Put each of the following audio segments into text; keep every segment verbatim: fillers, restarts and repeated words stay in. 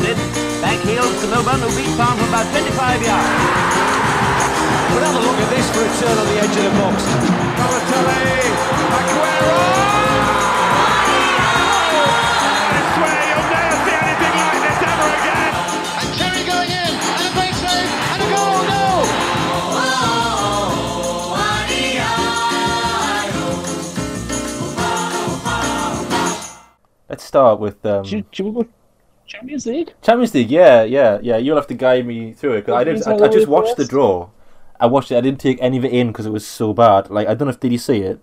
grounded. Back heels to Milburn, who beats Palm from about twenty-five yards. We'll have a look at this for a turn on the edge of the box. Balotelli, Aguero! I swear you'll never see anything like this ever again. And Terry going in, and a big save, and a goal, no! Let's start with... Um... Should, should we go Champions League? Champions League, yeah, yeah, yeah. You'll have to guide me through it. Cause I, didn't, I, I just watched the draw. I watched it. I didn't take any of it in because it was so bad. Like, I don't know if... Did you see it?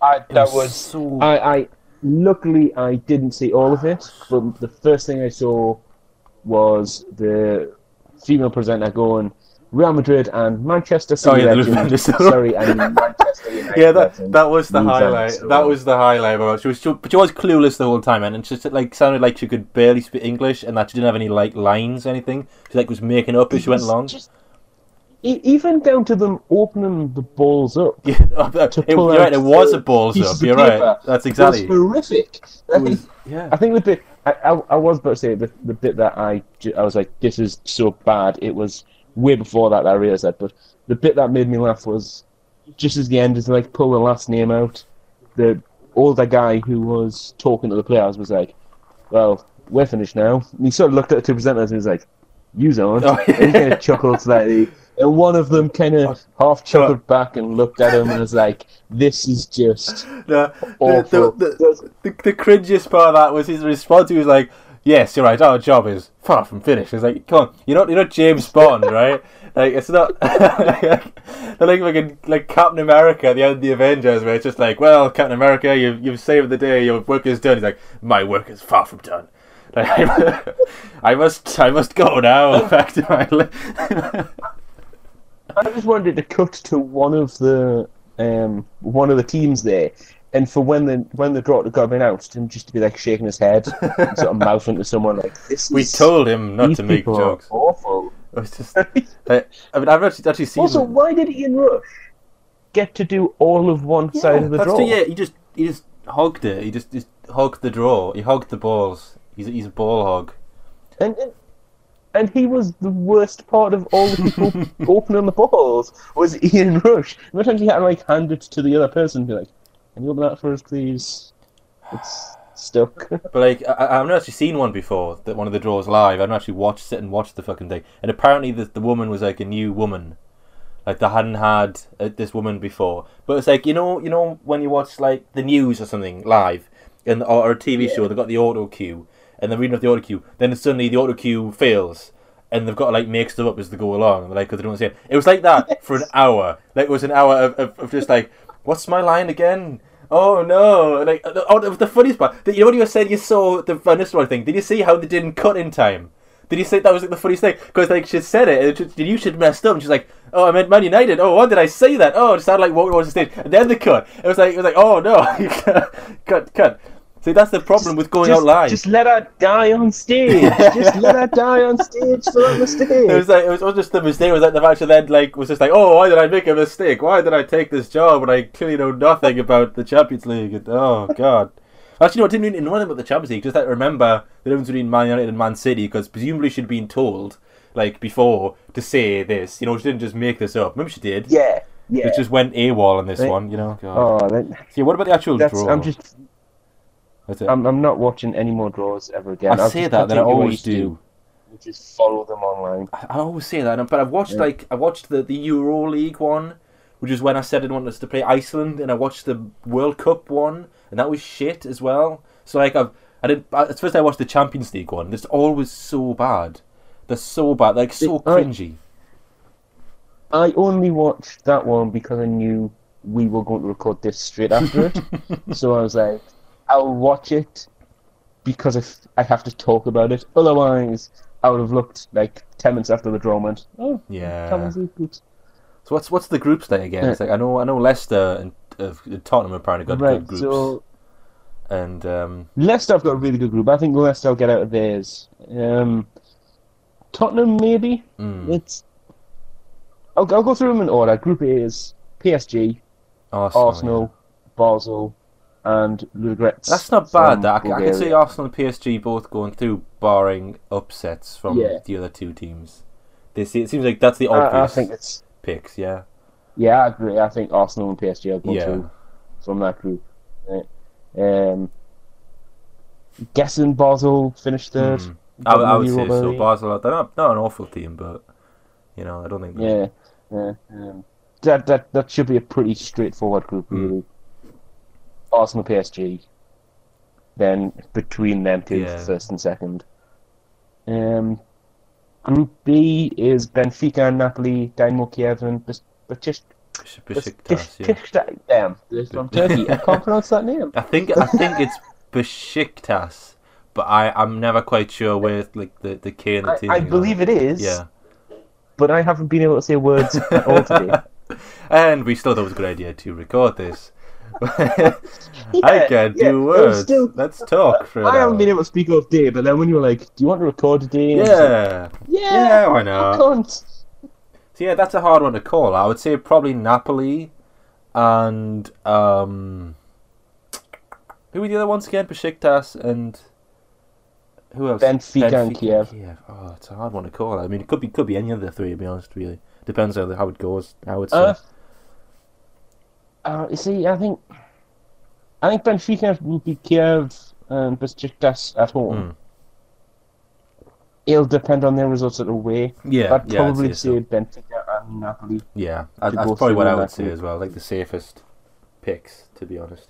I, it that was... was so... I, I Luckily, I didn't see all of it. But the first thing I saw was the female presenter going, Real Madrid and Manchester City. Sorry, legend, sorry, I mean Manchester United. Yeah, that that was the highlight. So. That was the highlight. Bro. She was, she, but she was clueless the whole time, and it just like sounded like she could barely speak English, and that she didn't have any like lines or anything. She like was making up as she went along. Just, even down to them opening the balls up. Yeah, it, you're right. It was a balls up. You're paper. Right. That's exactly. It was horrific. It was, yeah. I think with the I, I I was about to say the the bit that I I was like, this is so bad. It was. Way before that, that I realised that, but the bit that made me laugh was just as the end is like pull the last name out. The older guy who was talking to the players was like, "Well, we're finished now." And he sort of looked at the two presenters and he was like, "Yous aren't." Oh, yeah. And he kind of chuckled slightly, and one of them kind of half chuckled oh. back and looked at him and was like, "This is just no, awful." The the, the, the the cringiest part of that was his response. He was like, "Yes, you're right. Our job is far from finished." It's like, come on, you're not, you're not James Bond, right? Like, it's not like, like like like Captain America, the end of the Avengers, where it's just like, well, Captain America, you've you've saved the day, your work is done. He's like, my work is far from done. Like, I, I must, I must go now. Back to my. Li- I just wanted to cut to one of the um one of the teams there. And for when the when the draw got announced, him just to be like shaking his head, and sort of mouthing to someone like, "This." We is, told him not to make jokes. Awful. It was just. I, I mean, I've actually, actually seen. Also, them. Why did Ian Rush get to do all of one yeah, side of the that's draw? Too, yeah, he just he just hogged it. He just, just hogged the draw. He hogged the balls. He's he's a ball hog. And and, and he was the worst part of all the people opening the balls was Ian Rush. Sometimes he had to like hand it to the other person and be like, "Can you open that for us, please? It's stuck." But like, I, I've not actually seen one before. That one of the draws live. I've not actually watched, sit and watched the fucking thing. And apparently, the the woman was like a new woman, like they hadn't had uh, this woman before. But it's like you know, you know when you watch like the news or something live, and or, or a T V yeah. show, they've got the auto cue, and they're reading off the auto cue. Then suddenly the auto cue fails. And they've got to like make stuff up as they go along, like because they don't see it. It was like that yes. for an hour. Like it was an hour of, of, of just like, what's my line again? Oh no! Like oh, the, the funniest part. The, you know what you said? You saw the Vaniswar thing. Did you see how they didn't cut in time? Did you say that was like the funniest thing? Because like she said it, and you should messed up. And she's like, "Oh, I meant Man United. Oh, why did I say that? Oh, it sounded like what was the stage." And then they cut. It was like it was like, oh no, cut, cut. See, that's the problem just, with going just, out live. Just let her die on stage. Just let her die on stage for a mistake. It was like it was, it was just the mistake. It was like the fact that then like was just like, oh, why did I make a mistake? Why did I take this job when I clearly know nothing about the Champions League? And, oh God! Actually, no, I didn't even know anything about the Champions League. Just like remember the difference between Man United and Man City, because presumably she'd been told like before to say this. You know, she didn't just make this up. Maybe she did. Yeah, yeah. It just went AWOL on this right. one. You know. God. Oh, then... yeah. What about the actual draw? I'm just. I'm, I'm not watching any more draws ever again. I I've say that, then I always do. do. You just follow them online. I, I always say that, but I've watched yeah. like I watched the, the Euro League one, which is when I said I wanted us to play Iceland, and I watched the World Cup one, and that was shit as well. So like I've I did at first I watched the Champions League one. It's always so bad. They're so bad, like so it, cringy. I, I only watched that one because I knew we were going to record this straight after it, so I was like, I'll watch it because if I have to talk about it. Otherwise, I would have looked like ten minutes after the draw went. Oh, yeah. So what's what's the groups thing again? Yeah. It's like I know I know Leicester and uh, Tottenham apparently got right, good groups. So and um, Leicester have got a really good group. I think Leicester will get out of theirs. Um, Tottenham maybe. Mm. It's. I'll, I'll go through them in order. Group A is P S G, Arsenal, Arsenal yeah. Basel. and regrets. That's not bad. That I, I can see Arsenal and P S G both going through, barring upsets from yeah. the other two teams. They see, it seems like that's the obvious I, I think it's, picks. Yeah, yeah, I agree. I think Arsenal and P S G are going yeah. through from that group. Right? Um, guessing Basel finished third. Mm. I, I would say so. Basel, they're not, not an awful team, but you know, I don't think. Yeah, yeah. Um, that that that should be a pretty straightforward group, really. Mm. Arsenal, P S G, then between them two, yeah. first and second. Um, Group B is Benfica, Napoli, Dinamo Kiev, and Beşiktaş. Beşiktaş, damn, they're from Turkey. I can't pronounce that name. I think I think it's Beşiktaş, but I I'm never quite sure where like the the K and the T. I, I believe it is. Yeah, but I haven't been able to say words at all today. And we still thought it was a good idea to record this. yeah, I can't yeah, do words. Still, Let's talk for I haven't been able to speak all day, but then when you were like, do you want to record today? Yeah. Like, yeah. Yeah, why not? I can't. So yeah, that's a hard one to call. I would say probably Napoli and um who were the other ones again? Beşiktaş and who else? Benfica, Benfica and Kiev. Kiev. Oh, it's a hard one to call. I mean, it could be could be any of the three, to be honest, really. Depends on how it goes, how it's uh, Uh, you see, I think, I think Benfica will be Kiev and Beşiktaş at home. Mm. It'll depend on their results at away. Yeah, I'd yeah, probably I'd say, say so. Benfica and Napoli. Yeah, I, that's probably what I would say as well. Like the safest picks, to be honest.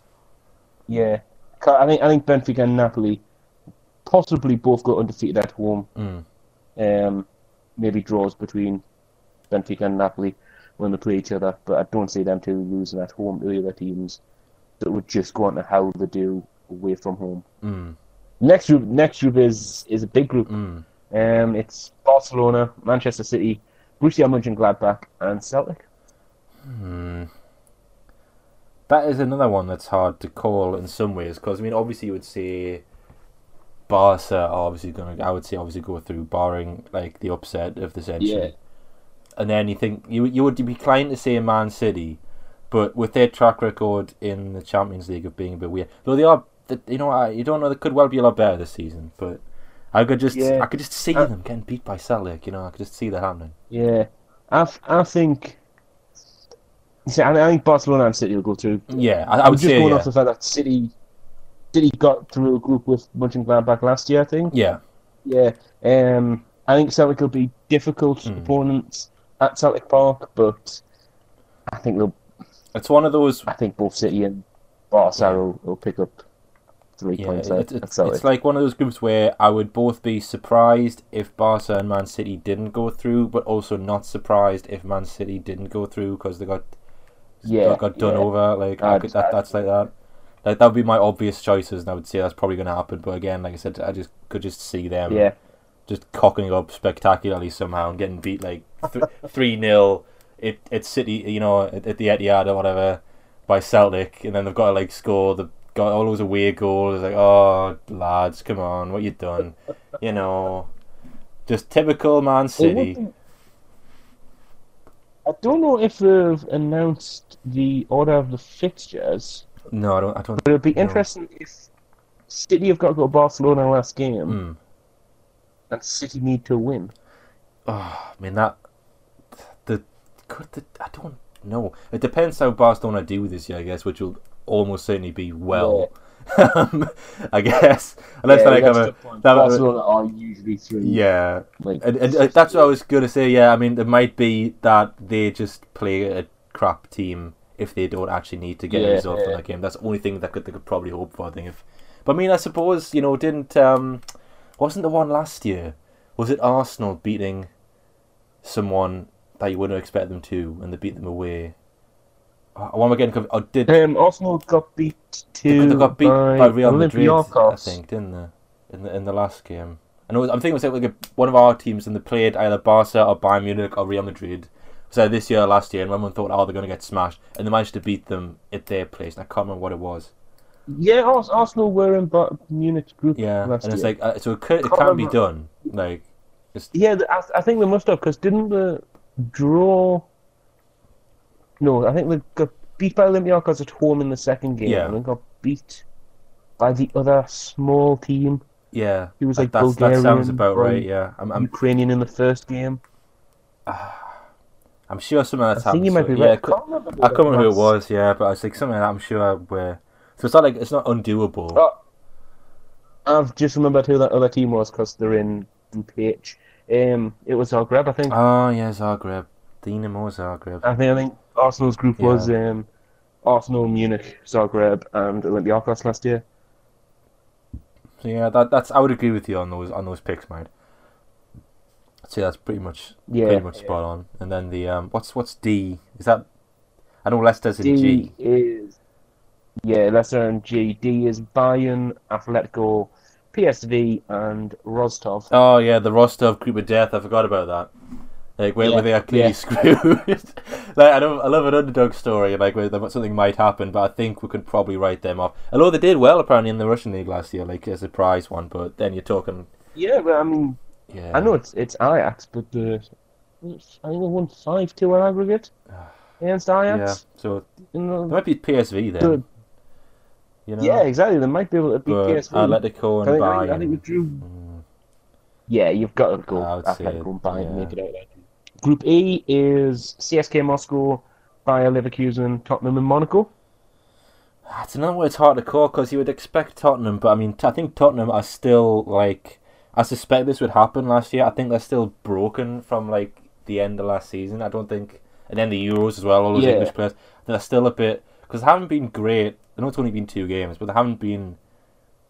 Yeah, I think I think Benfica and Napoli possibly both go undefeated at home. Mm. Um, maybe draws between Benfica and Napoli when they play each other, but I don't see them two losing at home to the other teams that would just go on to how they do away from home. Mm. Next group, next group is is a big group. Mm. Um, it's Barcelona, Manchester City, Borussia Mönchengladbach, and Celtic. Hmm. That is another one that's hard to call in some ways, because I mean, obviously you would say Barca are obviously going to, I would say obviously go through, barring like the upset of the century. Yeah. And then you think you you would be inclined to say Man City, but with their track record in the Champions League of being a bit weird, though they are, you know, you don't know, they could well be a lot better this season. But I could just yeah. I could just see I, them getting beat by Celtic. You know, I could just see that happening. Yeah, I I think. See, I think Barcelona and City will go through. Yeah, I, I would I'm just say, going yeah. off the fact that City, City got through a group with Mönchengladbach last year, I think. Yeah. Yeah. Um, I think Celtic will be difficult mm. opponents at Celtic Park, but I think they'll. It's one of those. I think both City and Barca yeah. will, will pick up three yeah, points. It, it, at Celtic. It's like one of those groups where I would both be surprised if Barca and Man City didn't go through, but also not surprised if Man City didn't go through because they got yeah they got done yeah. over. Like I could, that, that's like that. Like that would be my obvious choices, and I would say that's probably going to happen. But again, like I said, I just could just see them. Yeah. Just cocking up spectacularly somehow and getting beat like three nil at, at City, you know, at, at the Etihad or whatever by Celtic, and then they've got to like score the got all those away goals. It's like, oh lads, come on, what you done? You know, just typical Man City. I don't know if they've announced the order of the fixtures. No, I don't. I don't. But it'd be no. interesting if City have got to go to Barcelona last game. Mm. And City need to win. Oh, I mean that. The could the I don't know. It depends how Barcelona do this year, I guess, which will almost certainly be well. Yeah. I guess unless yeah, they like, have a Barcelona are usually through. Yeah, like, and, and, and that's what I was gonna say. Yeah, I mean it might be that they just play a crap team if they don't actually need to get yeah, a result yeah. from that game. That's the only thing that could they could probably hope for. I think if, but I mean I suppose you know didn't. Um, Wasn't the one last year? Was it Arsenal beating someone that you wouldn't expect them to, and they beat them away? I want to get. Oh, did um, Arsenal got beat to? They got beat by, by Real Madrid, I think, didn't they? In the in the last game, and it was, I'm thinking it was like a, one of our teams, and they played either Barca or Bayern Munich or Real Madrid. So this year, or last year, and everyone thought, oh, they're going to get smashed, and they managed to beat them at their place. And I can't remember what it was. Yeah, Arsenal were in Munich's group. Yeah, last and it's year. like uh, so it, could, it can be done. Like, it's... yeah, I, I think they must have because didn't the draw? No, I think they got beat by Olympiacos at home in the second game, yeah. and then got beat by the other small team. Yeah, he was like that's, Bulgarian. That sounds about right. Yeah, I'm, I'm Ukrainian in the first game. Uh, I'm sure something that's I happened. I think you might so, be yeah, right. I can't remember, I can't remember who it was. Yeah, but it's like something that I'm sure where. So it's not like it's not undoable. Oh, I've just remembered who that other team was because they're in Group H. Um, it was Zagreb, I think. Oh yeah, Zagreb, Dinamo Zagreb. I think I think Arsenal's group yeah. was um, Arsenal, Munich, Zagreb, and Olympiacos last year. So yeah, that that's I would agree with you on those on those picks, mate. So yeah, that's pretty much yeah, pretty much yeah. spot on. And then the um, what's what's D? Is that I know Leicester's in G. D is yeah, Leicester in G. D is Bayern, Atletico, P S V, and Rostov. Oh yeah, the Rostov group of death. I forgot about that. Like where, yeah, where they are clearly yeah. screwed. Like I don't, I love an underdog story. Like where something might happen, but I think we could probably write them off. Although they did well apparently in the Russian league last year, like a surprise one. But then you're talking. Yeah, but I mean, yeah. I know it's it's Ajax, but the I think they won five two on aggregate against Ajax. Yeah, so the, there might be P S V then. The, you know? Yeah, exactly. They might be able to beat but P S V. Atletico and I think, Bayern. I think we drew. Mm. Yeah, you've got to go Atletico and Bayern and yeah. make it out there. Group A is C S K A Moscow, Bayer Leverkusen, Tottenham and Monaco. That's another one it's hard to call because you would expect Tottenham, but I mean, I think Tottenham are still, like, I suspect this would happen last year. I think they're still broken from, like, the end of last season. I don't think, and then the Euros as well, all those yeah. English players, they're still a bit, because they haven't been great. I know it's only been two games, but they haven't been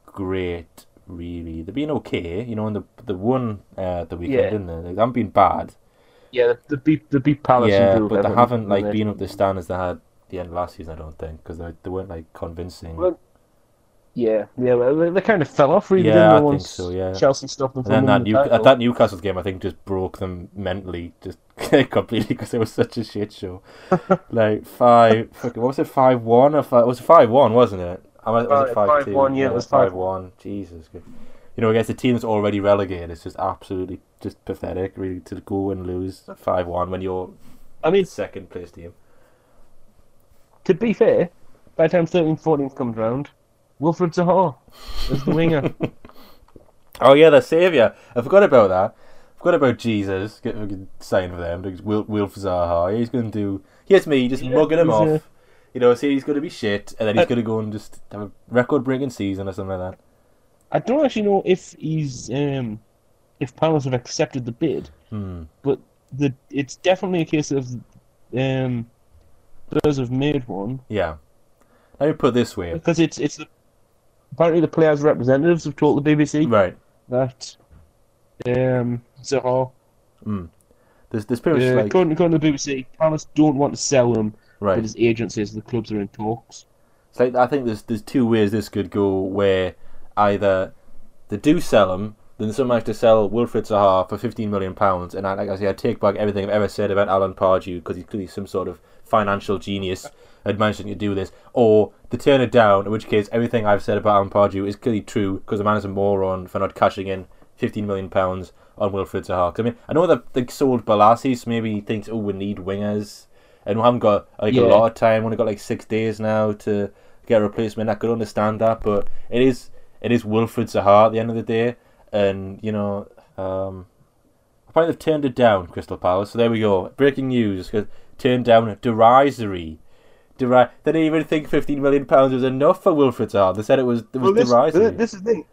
great, really. They've been okay, you know, and they, they won uh, the weekend, yeah. didn't they? They haven't been bad. Yeah, the beat the beat Palace. Yeah, but they haven't like been up the stand as they had the end of last season. I don't think because they they weren't like convincing. Well, yeah, yeah, well, they, they kind of fell off. Really, yeah, I think so. Yeah, Chelsea stopped them. And then that New, at that Newcastle game, I think just broke them mentally, just completely because it was such a shit show. Like five, what was it? Five one or five? It was five one, wasn't it? Was, was it five two? One, yeah, yeah, it was five one. Jesus. Good. You know, against a team that's already relegated, it's just absolutely just pathetic, really, to go and lose five one when you're I mean, second place team. To be fair, by the time thirteenth, fourteenth comes round, Wilfried Zaha is the winger. Oh, yeah, the saviour. I forgot about that. I forgot about Jesus. Get a sign for them. Wil- Wilfried Zaha. He's going to do. Here's me, just yeah, mugging him off. A... You know, see, he's going to be shit, and then he's uh, going to go and just have a record breaking season or something like that. I don't actually know if he's um, if Palace have accepted the bid, hmm. but the it's definitely a case of um, Spurs have made one. Yeah, let me put it this way because it's it's the, apparently the players' representatives have told the B B C right that um Zaha. Hmm. There's there's pretty much uh, like... according, according to the B B C, Palace don't want to sell him, right. but his agent says the clubs are in talks. It's like I think there's there's two ways this could go where. Either they do sell him, then someone has to sell Wilfried Zaha for fifteen million pounds, and I, like I say, I take back everything I've ever said about Alan Pardew, because he's clearly some sort of financial genius and managing to do this, or they turn it down, in which case everything I've said about Alan Pardew is clearly true, because the man is a moron for not cashing in fifteen million pounds on Wilfried Zaha. Cause, I mean, I know that they sold Balassi, so maybe he thinks, oh, we need wingers, and we haven't got like yeah. a lot of time, we've only got like six days now to get a replacement. I could understand that, but it is... It is Wilfried Zaha at the end of the day, and you know, um, apparently they've turned it down, Crystal Palace. So there we go. Breaking news: turned down derisory. Deri- they didn't even think fifteen million pounds was enough for Wilfried Zaha. They said it was it was well, this, derisory. This is the thing.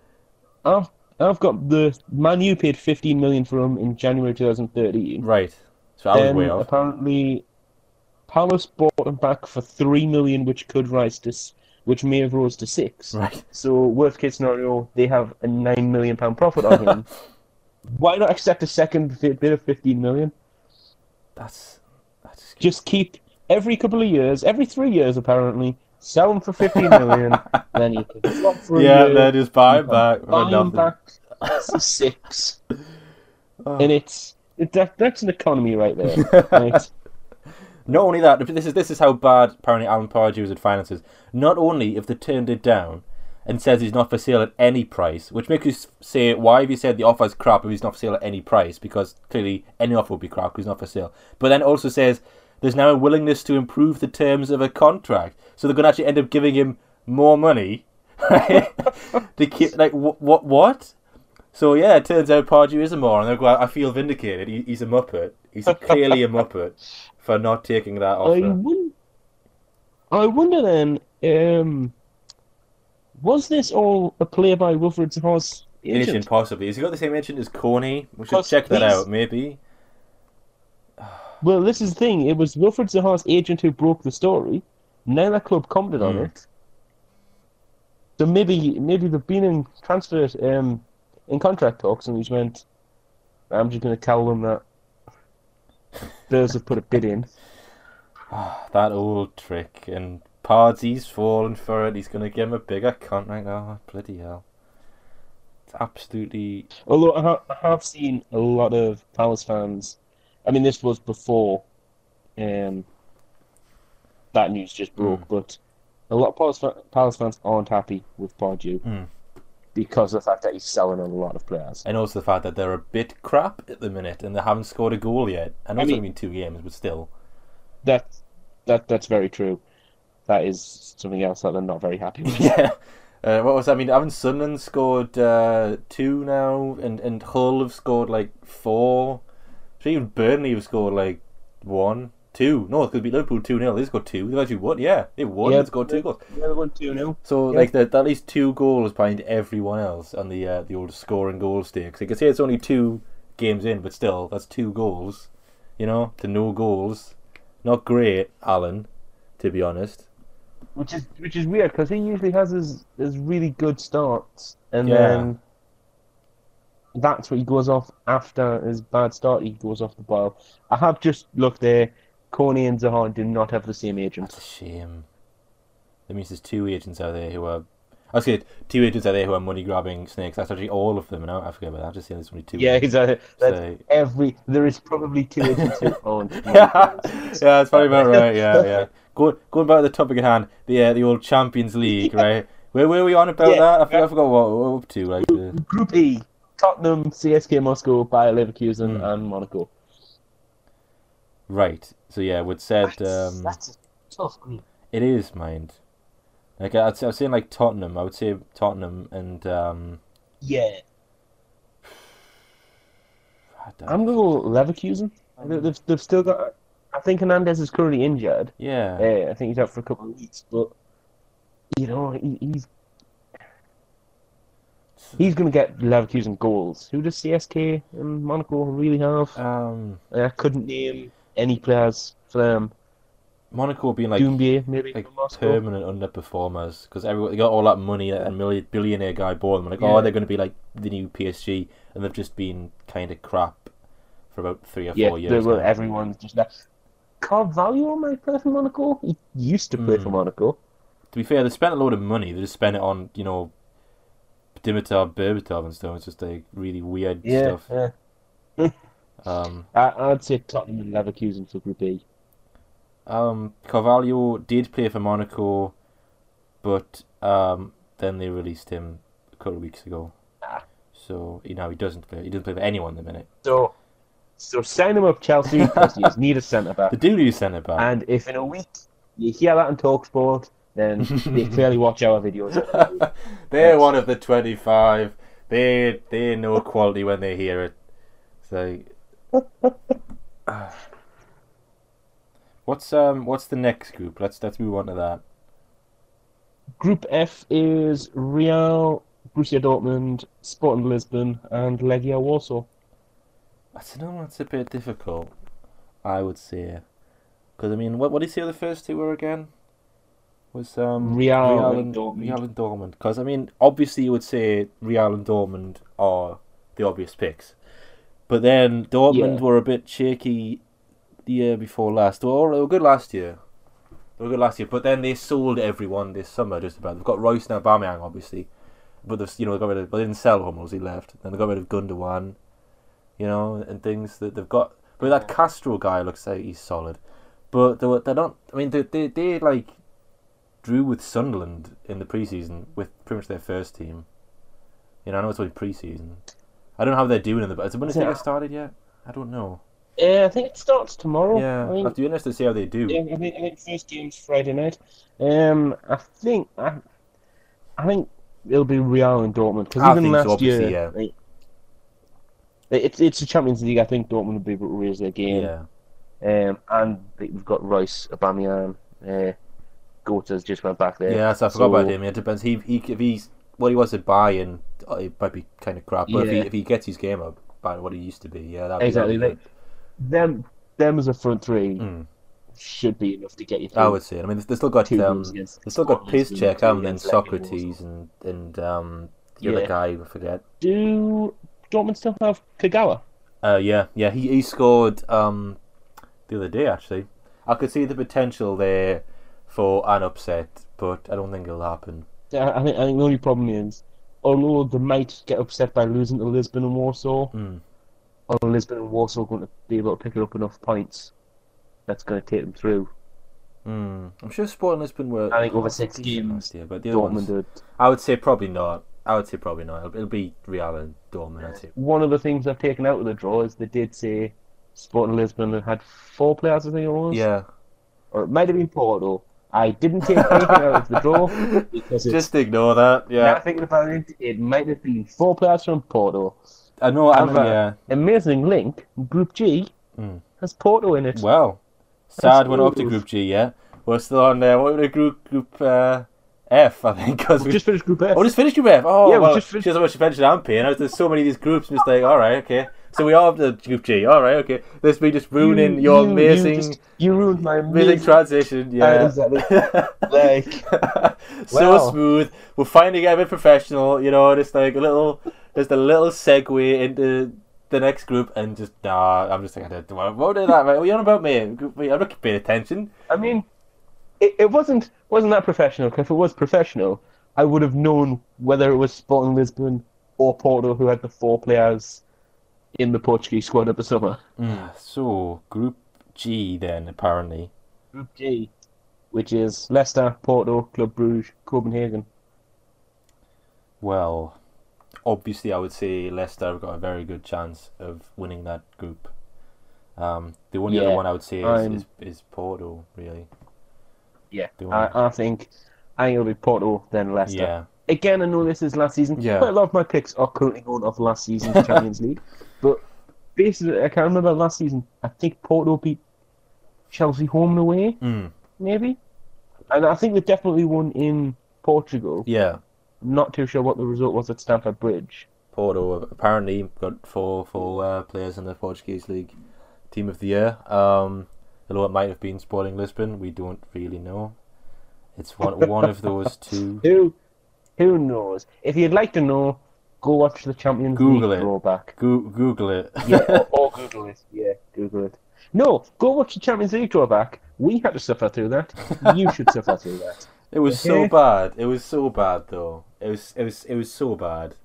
I've I've got the Man U paid fifteen million pounds for him in January twenty thirteen. Right. So I was way off. Apparently, Palace bought him back for three million pounds, which could rise to. Which may have rose to six. Right. So, worst case scenario, they have a nine million pound profit on him. Why not accept a second bid of fifteen million? That's that's just keep every couple of years, every three years apparently, sell him for fifteen million. Then you can flop for a yeah, year, then just buy him back. Buy him back to six. Oh. And it's it, that, that's an economy right there. Right? Not only that, this is this is how bad apparently Alan Pardew is at finances. Not only if they turned it down and says he's not for sale at any price, which makes you say, why have you said the offer's crap if he's not for sale at any price? Because clearly any offer would be crap because he's not for sale. But then also says there's now a willingness to improve the terms of a contract. So they're going to actually end up giving him more money. to keep, like, what, what, what? So yeah, it turns out Pardew is a moron. I feel vindicated. He, he's a muppet. He's clearly a muppet for not taking that offer. I wonder, I wonder then, um, was this all a play by Wilfried Zaha's agent? Agent, possibly. Has he got the same agent as Coney? We should Poss- check that please. out, maybe. Well, this is the thing. It was Wilfried Zaha's agent who broke the story. Neither club commented mm. on it. So maybe maybe they've been in transfer um, in contract talks, and he's went, I'm just going to tell them that Spurs have put a bid in. Oh, that old trick. And Pardew's fallen for it. He's going to give him a bigger contract. Oh, bloody hell. It's absolutely... Although I, ha- I have seen a lot of Palace fans... I mean, this was before um, that news just broke, mm. but a lot of Palace, fa- Palace fans aren't happy with Pardew mm. because of the fact that he's selling on a lot of players. And also the fact that they're a bit crap at the minute and they haven't scored a goal yet. I know it's only been two games, but still. That, that That's very true. That is something else that they're not very happy with. Yeah. Uh, what was that? I mean, haven't Sunderland scored uh, two now? And, and Hull have scored like four... So even Burnley have scored like one, two. No, because they beat Liverpool two nil. They scored two. They've actually won. Yeah, they won. Yeah, they've scored two goals. Yeah, they won two nil. So yeah. like that, at least two goals behind everyone else on the uh, the old scoring goal stakes. You can say it's only two games in, but still, that's two goals. You know, to no goals. Not great, Alan, to be honest. Which is which is weird because he usually has his his really good starts and yeah. then. That's what he goes off after his bad start. He goes off the boil. I have just looked there. Coney and Zaha do not have the same agent. That's a shame. That means there's two agents out there who are... I was kidding. Two agents out there who are money-grabbing snakes. That's actually all of them. And I forget about that. I just say there's only two yeah, agents. Yeah, exactly. So... Every, there is probably two agents who own yeah. yeah, that's probably about right. Yeah, yeah. Go, going back to the topic at hand, the, uh, the old Champions League, yeah. right? Where were we on about yeah. that? I, yeah. I forgot what we were up to. Like, uh... Group E. Tottenham, C S K A Moscow, Bayer Leverkusen, mm. and Monaco. Right. So yeah, we'd said that's, um, that's a tough group. It is, mind. Like I, I was saying, like Tottenham. I would say Tottenham and um, yeah. I'm gonna go Leverkusen. They've they've still got. I think Hernandez is currently injured. Yeah. Yeah, I think he's out for a couple of weeks, but you know he, he's. He's going to get Leverkusen goals. Who does C S K A and Monaco really have? Um, I couldn't name any players for them. Monaco being like, Doombier, maybe, like permanent underperformers because everyone they got all that money that a billionaire guy bought them. Like, yeah. oh, they're going to be like the new P S G, and they've just been kind of crap for about three or yeah, four years. Yeah, everyone's just left. Carvalho might play for Monaco. He used to play mm. for Monaco. To be fair, they spent a load of money. They just spent it on, you know. Dimitar Berbatov and stuff. It's just like really weird yeah, stuff. Yeah. um, I, I'd say Tottenham and Leverkusen for Group E. Um, Carvalho did play for Monaco, but um, then they released him a couple of weeks ago. Ah. So you know he doesn't play. He doesn't play for anyone at the minute. So, so sign him up, Chelsea. Because you need a centre back. They do need a centre back. And if in a week you hear that on TalkSport. Then they clearly watch our videos. They're yes. one of the twenty-five. They they know quality when they hear it. So, uh, what's um what's the next group? Let's let's move on to that. Group F is Real, Borussia Dortmund, Sporting Lisbon, and Legia Warsaw. That's another one that's a bit difficult, I would say, because I mean, what what did you say the first two were again? Was um, Real, Real and Dortmund. Real and Dortmund. Because, I mean, obviously you would say Real and Dortmund are the obvious picks. But then Dortmund yeah. were a bit shaky the year before last. They were, they were good last year. They were good last year. But then they sold everyone this summer, just about. They've got Royce and Aubameyang, obviously. But they've, you know, they got rid of, but they didn't sell Hummels, he left. Then they got rid of Gundogan, you know, and things that they've got. But that Castro guy looks like he's solid. But they were, they're not, I mean, they they, they like... drew with Sunderland in the preseason with pretty much their first team. You know, I know it's only preseason. I don't know how they're doing in the... Has the Bundesliga yeah. started yet? I don't know. Yeah, I think it starts tomorrow. Yeah, I mean, I'll be interested to see how they do. Yeah, I think, I think first game's Friday night. Um, I think I, I think it'll be Real and Dortmund because even last so, year, yeah. it, it's it's the Champions League. I think Dortmund will be able to raise their game. Yeah. Um, and we've got Rice, Aubameyang, uh, Gota's just went back there. Yeah, so I forgot so, about him. It depends. He, he if he's what he was at Bayern, it might be kind of crap. But yeah. if he if he gets his game up, by what he used to be, yeah, that'd exactly. Be like, them them as a front three. Mm. Should be enough to get you through. I would say. I mean, they've still got um, they've still got Piszczek, haven't they? And Socrates and and um, the yeah. other guy, I forget. Do Dortmund still have Kagawa? Uh, yeah, yeah. He he scored um the other day actually. I could see the potential there for an upset, but I don't think it'll happen. Yeah, I think I think the only problem is, although they might get upset by losing to Lisbon and Warsaw, mm. or Lisbon and Warsaw going to be able to pick up enough points. That's going to take them through. Mm. I'm sure Sporting Lisbon were. I think over six games. Year, but the Dortmund ones, I would say probably not. I would say probably not. It'll, it'll be Real and Dortmund. I'd say. One of the things I've taken out of the draw is they did say Sporting Lisbon had four players, I think it was. Yeah. Or it might have been Porto. I didn't take anything out of the draw because just ignore that. Yeah. Now thinking about it, it might have been four players from Porto. I know. I mean, yeah. Amazing link. Group G mm. has Porto in it. Wow. Sad went off to Group G, yeah. We're still on there. What was Group Group uh, F? I think because we just finished Group F. Oh, just finished Group F. Oh, yeah, well, we just finished. Just how much attention I'm paying. There's so many of these groups. I'm just like, all right, okay. So we are up to Group G. All right, okay. This be just ruining you, your you, amazing. You, just, you ruined my amazing, amazing transition. Yeah, exactly. Like so wow. smooth. We're finally getting a bit professional. You know, just like a little, just a little segue into. The next group and just nah. I'm just like I don't do that. What are you on about, me? I'm not paying attention. I mean, it, it wasn't wasn't that professional. Because if it was professional, I would have known whether it was Sporting Lisbon or Porto who had the four players in the Portuguese squad at the summer. Mm, so Group G then apparently. Group G, which is Leicester, Porto, Club Brugge, Copenhagen. Well. Obviously, I would say Leicester have got a very good chance of winning that group. Um, the only yeah, other one I would say is, is, is Porto, really. Yeah, I, I think I think it'll be Porto, then Leicester. Yeah. Again, I know this is last season. Yeah. Quite a lot of my picks are currently going off last season's Champions League. But basically, I can't remember last season. I think Porto beat Chelsea home and away, mm. maybe. And I think they definitely won in Portugal. Yeah. Not too sure what the result was at Stamford Bridge. Porto apparently got four four uh, players in the Portuguese League Team of the Year. Um, although it might have been Sporting Lisbon, we don't really know. It's one one of those two. Who, who knows? If you'd like to know, go watch the Champions Google League it. Drawback. Go- Google it. yeah, or, or Google it. Yeah, Google it. No, go watch the Champions League drawback. We had to suffer through that. You should suffer through that. It was so bad. It was so bad, though. It was it was it was so bad.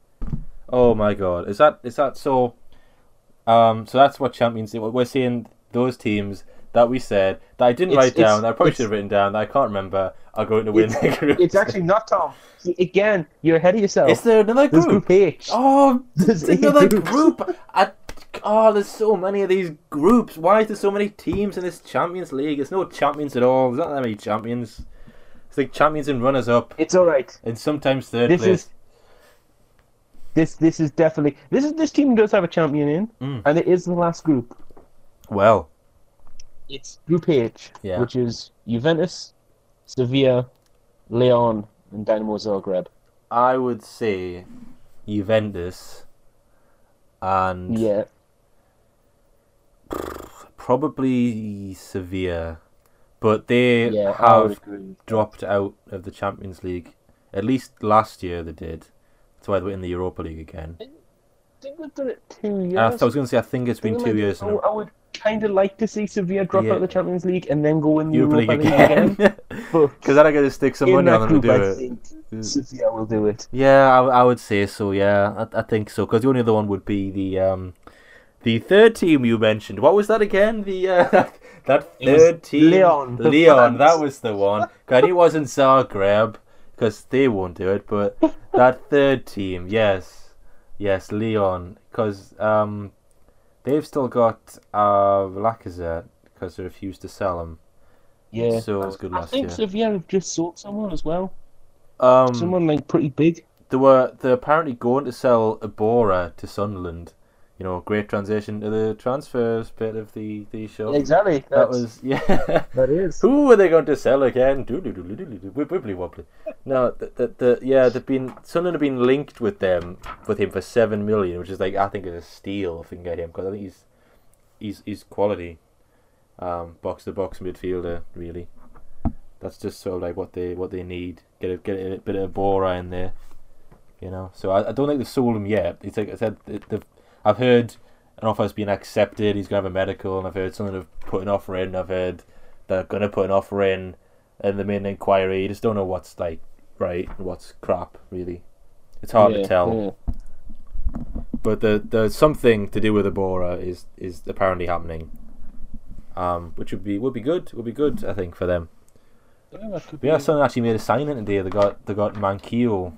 Oh my God! Is that is that so? Um. So that's what Champions League. We're seeing those teams that we said that I didn't it's, write down. That I probably should have written down. That I can't remember. Are going to win their group. It's actually not Tom. Again, you're ahead of yourself. Is there another group? There's Group H. Oh, there's another group. I, oh, there's so many of these groups. Why is there so many teams in this Champions League? There's no champions at all. There's not that many champions. It's like champions and runners-up. It's all right. And sometimes third this place. Is, this this is definitely... This is this team does have a champion in, mm. and it is the last group. Well. It's Group H, yeah. which is Juventus, Sevilla, Leon, and Dinamo Zagreb. I would say Juventus and... Yeah. Probably Sevilla... But they yeah, have dropped out of the Champions League. At least last year they did. That's why they were in the Europa League again. I think they've done it two years. I, th- I was going to say, I think it's I think been two like, years now. Oh, I would kind of like to see Sevilla drop yeah. out of the Champions League and then go in the Europa, Europa League, League again. Because then I got to stick some money on them to do I it. Yeah. Sevilla will do it. Yeah, I, I would say so, yeah. I, I think so. Because the only other one would be the... Um, The third team you mentioned, what was that again? The uh, that third team, Leon. Leon, that was the one. God, he wasn't Zagreb because they won't do it. But that third team, yes, yes, Leon, because um, they've still got uh, Lacazette because they refused to sell him. Yeah, so it was good last year. I think Sevilla have just sold someone as well. Um, Someone like pretty big. They were they're apparently going to sell Ibora to Sunderland. You know, great transition to the transfers bit of the, the show. Exactly. That was, yeah. That is. Who were they going to sell again? Wibbly wobbly. No, the, the, the, yeah, they've been, Sunderland have been linked with them, with him for seven million, which is like, I think it's a steal if we can get him, because I think he's, he's, he's quality. Um, box to box midfielder, really. That's just sort of like what they, what they need. Get a, get a bit of Bora in there, you know. So I, I don't think they've sold him yet. It's like I said, they've, I've heard an offer's been accepted, he's going to have a medical, and I've heard someone have put an offer in, I've heard they're going to put an offer in, and they made an inquiry. You just don't know what's like right and what's crap, really. It's hard yeah, to tell. Yeah. But the the something to do with Ibora is is apparently happening, um, which would be would be good, would be good, I think, for them. Yeah, yeah, someone actually made a signing today. They got they got Mankeo,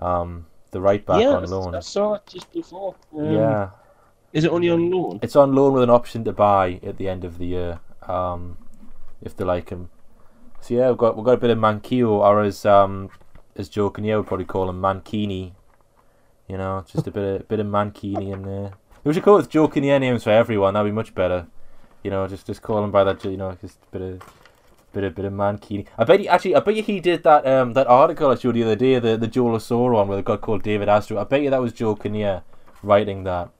um, the right back, yeah, on loan. Yeah, I saw it just before. Um, yeah. Is it only on loan? It's on loan with an option to buy at the end of the year, um, if they like him. So yeah, we've got we've got a bit of Mankeo, or as um, as Joe Kinnear would probably call him, Mankini. You know, just a bit of bit of Mankini in there. We should call it Joe Kinnear names for everyone. That'd be much better. You know, just just call him by that. You know, just a bit of. Bit of bit of Mankini. I bet he actually. I bet you he did that. Um, that article I showed you the other day, the the Joe Lasoro one, where the guy called David Astro. I bet you that was Joe Kinnear writing that.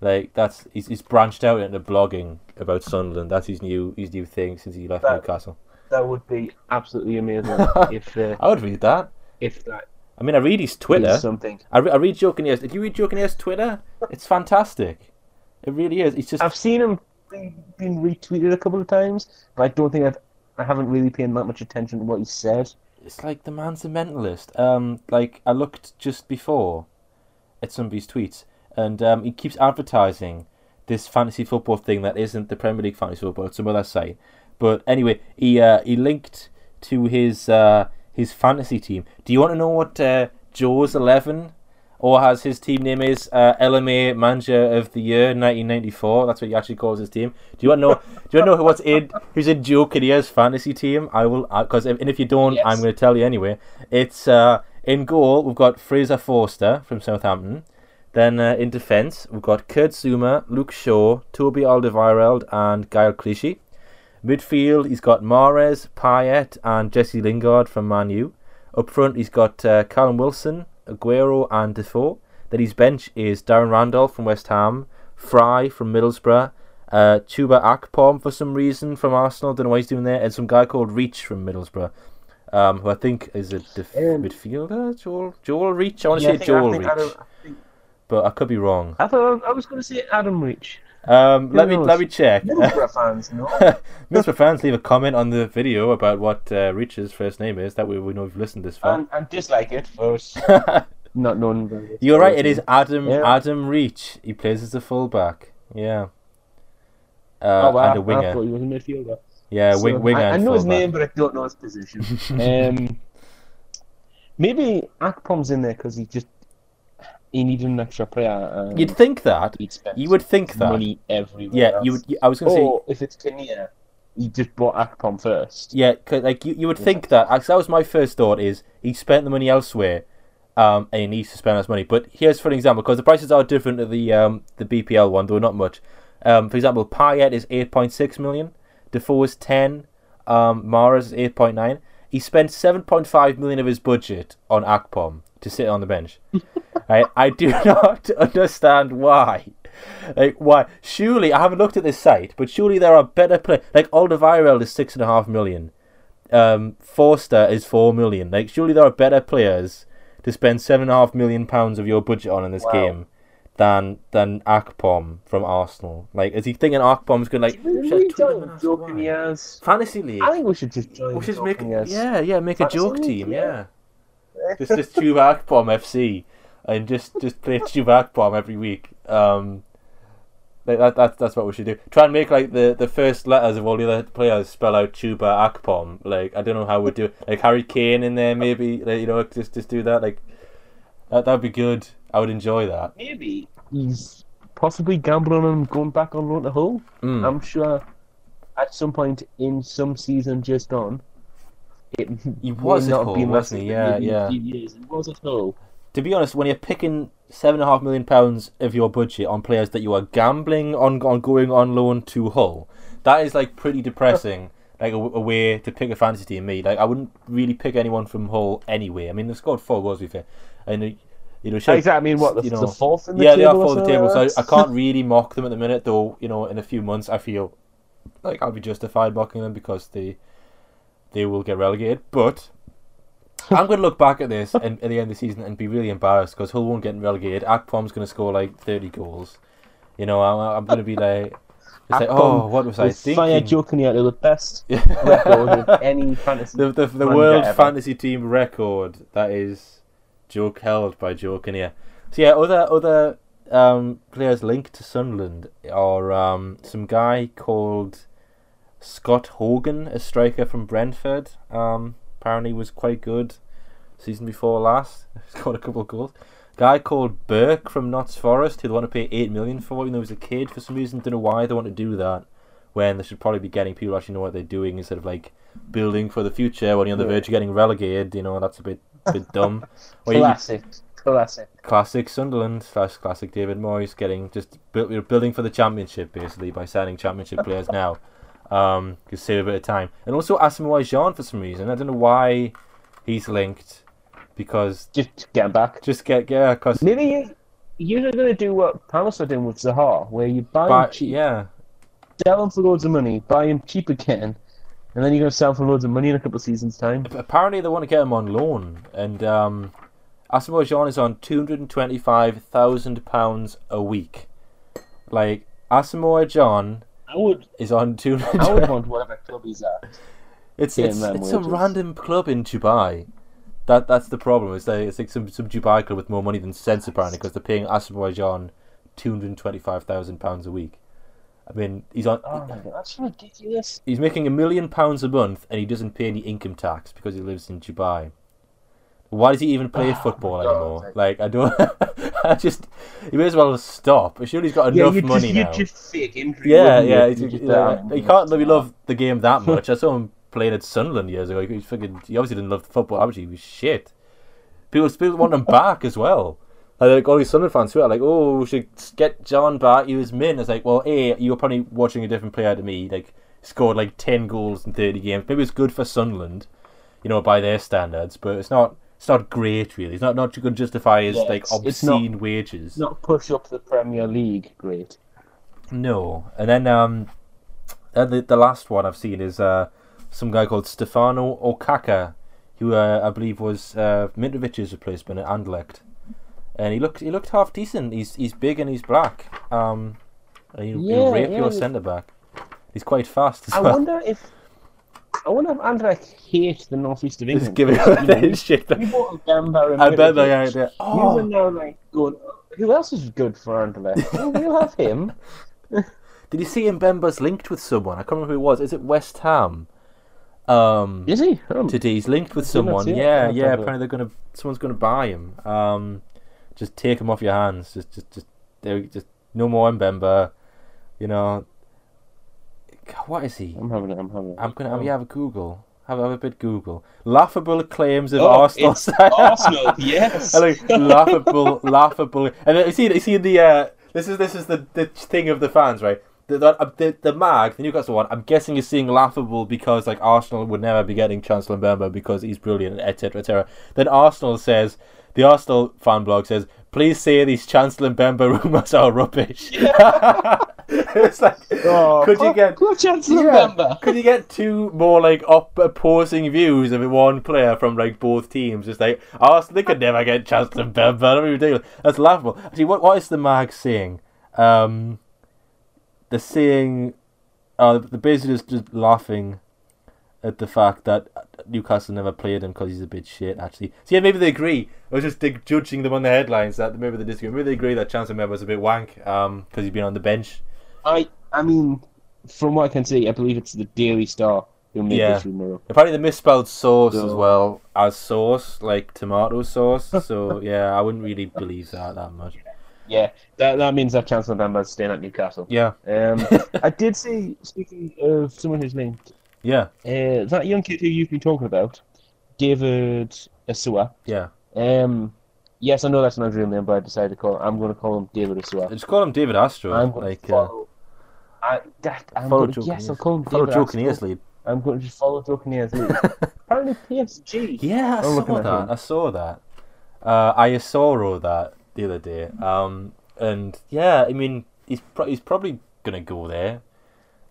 Like that's he's he's branched out into blogging about Sunderland. That's his new his new thing since he left that, Newcastle. That would be absolutely amazing. if uh, I would read that. If that. I mean, I read his Twitter. Something. I, re, I read Joe Kinnear's. Did you read Joe Kinnear's Twitter? It's fantastic. It really is. It's just. I've seen him being retweeted a couple of times, but I don't think I've. I haven't really paid that much attention to what he said. It's like the man's a mentalist. Um, like I looked just before at some of his tweets, and um, he keeps advertising this fantasy football thing that isn't the Premier League fantasy football. It's some other site. But anyway, he uh, he linked to his uh, his fantasy team. Do you want to know what uh, Joe's eleven or has his team name is uh, L M A Manager of the Year nineteen ninety-four. That's what he actually calls his team. Do you want to know? Do you want to know who what's in? Who's in Joe Kinnear's fantasy team? I will, because uh, and if you don't, yes. I'm going to tell you anyway. It's uh, in goal. We've got Fraser Forster from Southampton. Then uh, in defence, we've got Kurt Zouma, Luke Shaw, Toby Alderweireld, and Gael Clichy. Midfield, he's got Mahrez, Payet, and Jesse Lingard from Man U. Up front, he's got uh, Callum Wilson, Aguero and Defoe. Then his bench is Darren Randolph from West Ham, Fry from Middlesbrough, uh, Chuba Akpom for some reason from Arsenal, don't know why he's doing there, and some guy called Reach from Middlesbrough, um, who I think is a def- um, midfielder, Joel Joel Reach? I want to yeah, say Joel Reach, Adam, I think... but I could be wrong. I thought I was going to say Adam Reach. Um, let me let me check. Middlesbrough fans, no. Middlesbrough fans, leave a comment on the video about what uh, Rich's first name is. That way we know you've listened this far. And, and dislike it for not knowing. Very You're right. It is Adam yeah. Adam Reach. He plays as a fullback. Yeah. Uh, oh, wow. And a winger. I thought he was a midfielder. Yeah, so, wing, winger. I, I know his name, but I don't know his position. um, maybe Akpom's in there because he just. He needed an extra player. You'd think that. You would think that. Money everywhere. Yeah, else. you would. You, I was going to say. Or if it's Kinnear, he just bought Akpom first. Yeah, cause, like you, you would yeah. think that. Actually, that was my first thought. Is he spent the money elsewhere, um, and he needs to spend his money. But here's for an example, because the prices are different to the um the B P L one, though not much. Um, for example, Payet is eight point six million. Defoe is ten. Um, Mahrez is eight point nine. He spent seven point five million of his budget on Akpom to sit on the bench. I, I do not understand why. Like, why? Surely, I haven't looked at this site, but surely there are better players. Like, Alderweireld is six point five million. Um, Forster is four million. Like, surely there are better players to spend seven point five million pounds of your budget on in this wow. game than than Akpom from Arsenal. Like, is he thinking Akpom's going to, like... We really don't joke in years. Fantasy League. I think we should just join we should make Yeah, yeah, make Fantasy a joke league, team, yeah. yeah. just just Chuba Akpom F C. And just, just play Chubac Bomb every week. Um, like that, that, that's what we should do. Try and make like the, the first letters of all the other players spell out Chuba Akpom. Like I don't know how we'd do it. Like Harry Kane in there maybe. Like, you know, just just do that. Like that that'd be good. I would enjoy that. Maybe he's possibly gambling on going back on loan to Hull. Mm. I'm sure at some point in some season just on, it he was not Hull, been wasn't he? Yeah, yeah. Years. It was at all. To be honest, when you're picking seven and a half million pounds of your budget on players that you are gambling on, on going on loan to Hull, that is like pretty depressing. Like a, a way to pick a fantasy team. Me, like I wouldn't really pick anyone from Hull anyway. I mean, they've scored four goals with it, and you know, should, exactly. I mean, what the, you know, the fourth in the yeah, table? Yeah, they are fourth in the table. So I, I can't really mock them at the minute, though. You know, in a few months, I feel like I'll be justified mocking them because they they will get relegated. But I'm going to look back at this and, at the end of the season and be really embarrassed because Hull won't get relegated. Akpom's going to score like thirty goals. You know, I'm, I'm going to be like. It's like, oh, what was I thinking? Bayer Joe Kinnear to the best record of any fantasy The, the, the world ever. Fantasy team record, that is joke held by Joe Kinnear. So yeah, other other um, players linked to Sunderland are um, some guy called Scott Hogan, a striker from Brentford. Um, apparently was quite good season before last. Scored a couple of goals. Guy called Burke from Notts Forest, who they want to pay eight million dollars for, even though he's a kid for some reason. Don't know why they want to do that when they should probably be getting people who actually know what they're doing instead of like building for the future when you're on the yeah. verge of getting relegated. You know, that's a bit bit dumb. Classic. You, classic. Classic Sunderland slash classic David Moyes getting just built, you're building for the championship basically by signing championship players now. Um, to save a bit of time. And also Asamoah Gyan for some reason. I don't know why he's linked. Because just get him back. Just get yeah. Cause maybe you you're gonna do what Palace are doing with Zaha, where you buy but, him cheap, yeah, sell him for loads of money, buy him cheap again, and then you're gonna sell him for loads of money in a couple of seasons' time. Apparently, they want to get him on loan, and um, Asamoah Gyan is on two hundred and twenty-five thousand pounds a week. Like Asamoah Gyan, I would is on two. I would want whatever club he's at. It's it's, it's a random club in Dubai. That that's the problem. It's like it's like some some Dubai club with more money than sense apparently because they're paying Asamoah Gyan two hundred twenty five thousand pounds a week. I mean, he's on. Oh my God, that's ridiculous. He's making a million pounds a month and he doesn't pay any income tax because he lives in Dubai. Why does he even play oh football anymore? Like I don't. I just. He may as well stop. Surely he's got enough yeah, money just, now. You'd just fake injury, yeah, yeah. You, you, like, he can't really love the game that much. I saw him. Played at Sunderland years ago. He fucking he obviously didn't love the football. Obviously, he was shit. People people want him back as well. Like all these Sunderland fans who are like, "Oh, we should get John back. He was mint." It's like, well, a you were probably watching a different player to me. Like scored like ten goals in thirty games. Maybe it's good for Sunderland, you know, by their standards. But it's not it's not great really. It's not not you can justify his yeah, like obscene not, wages. Not push up the Premier League, great. No, and then um, the the last one I've seen is uh. some guy called Stefano Okaka, who uh, I believe was uh, Mitrovic's replacement at Anderlecht, and he looked he looked half decent. He's he's big and he's black. Um, and he'll, yeah, he'll rape yeah, your centre back. He's quite fast as I well. I wonder if I wonder if Anderlecht hate the northeast of England. Just giving up that shit. We bought Gamba and I bet they are. There. Oh, we were now like going, who else is good for Anderlecht? Well, we'll have him. Did you see Mbemba's linked with someone? I can't remember who it was. Is it West Ham? Um, Is he? Oh. Today he's linked with someone. Yeah, yeah. Apparently they're gonna, someone's gonna buy him. Um, just take him off your hands. Just, just, just, there. Just no more Mbemba. You know, what is he? I'm having it. I'm having it. I'm gonna. Oh. Yeah, have a Google. Have, have a bit Google. Laughable claims of oh, Arsenal. It's Arsenal. Yes. Like, laughable, laughable. And then you see, you see the. Uh, this is this is the, the thing of the fans, right? The, the, the Mag, the Newcastle one, I'm guessing is seeing laughable because like Arsenal would never be getting Chancellor Mbemba because he's brilliant, et cetera, et cetera. Then Arsenal says, the Arsenal fan blog says, please say these Chancellor Mbemba rumours are rubbish. Yeah. It's like, oh, could you get poor Chancellor yeah, Mbemba? Could you get two more like op- opposing views of one player from like both teams? It's like Arsenal, they could never get Chancellor Mbemba. That'd be ridiculous. That's laughable. Actually, what what is the Mag saying? Um. They're saying, uh, they're basically just, just laughing at the fact that Newcastle never played him because he's a bit shit, actually. So, yeah, maybe they agree. I was just dig- judging them on the headlines that maybe they disagree. Maybe they agree that Chancellor Mbemba's a bit wank because um, he's been on the bench. I I mean, from what I can see, I believe it's the Daily Star who made yeah. this rumour up. Apparently, they misspelled sauce so. as well as sauce, like tomato sauce. So, yeah, I wouldn't really believe that that much. Yeah, that that means that Chancellor Mbemba's staying at Newcastle. Yeah. Um, I did see, speaking of someone who's linked, Yeah. Uh, that young kid who you've been talking about, David Asua. Yeah. Um. Yes, I know that's not his real name, but I decided to call him, I'm going to call him David Asua. Just call him David Astro. I'm going like, to follow... Uh, I, that, I'm follow going to, yes, I'll call him follow David Joe Kinnear's lead. I'm going to just follow Joe Kinnear's lead. Apparently P S G. Yeah, I I'm saw that. Him. I saw that. Uh, I saw all that the other day. Um, and, yeah, I mean, he's, pro- he's probably going to go there,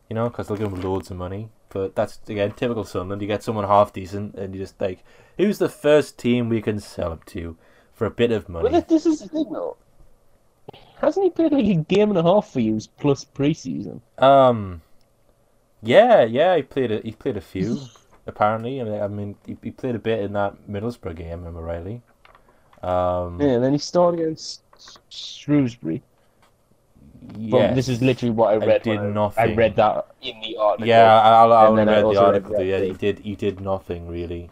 you know, because they'll give him loads of money. But that's, again, typical Sunderland. You get someone half-decent and you just like, who's the first team we can sell him to? For a bit of money. Well, this is the thing, though. Hasn't he played like a game and a half for you plus preseason? Um, yeah, yeah, he played a he played a few. Apparently, I mean, I mean, he, he played a bit in that Middlesbrough game, remember Riley? Um, yeah, and then he started against Shrewsbury. Yeah, this is literally what I read. I did nothing. I read that in the article. Yeah, I'll, I'll read I the article. Read yeah, he did. He did nothing really,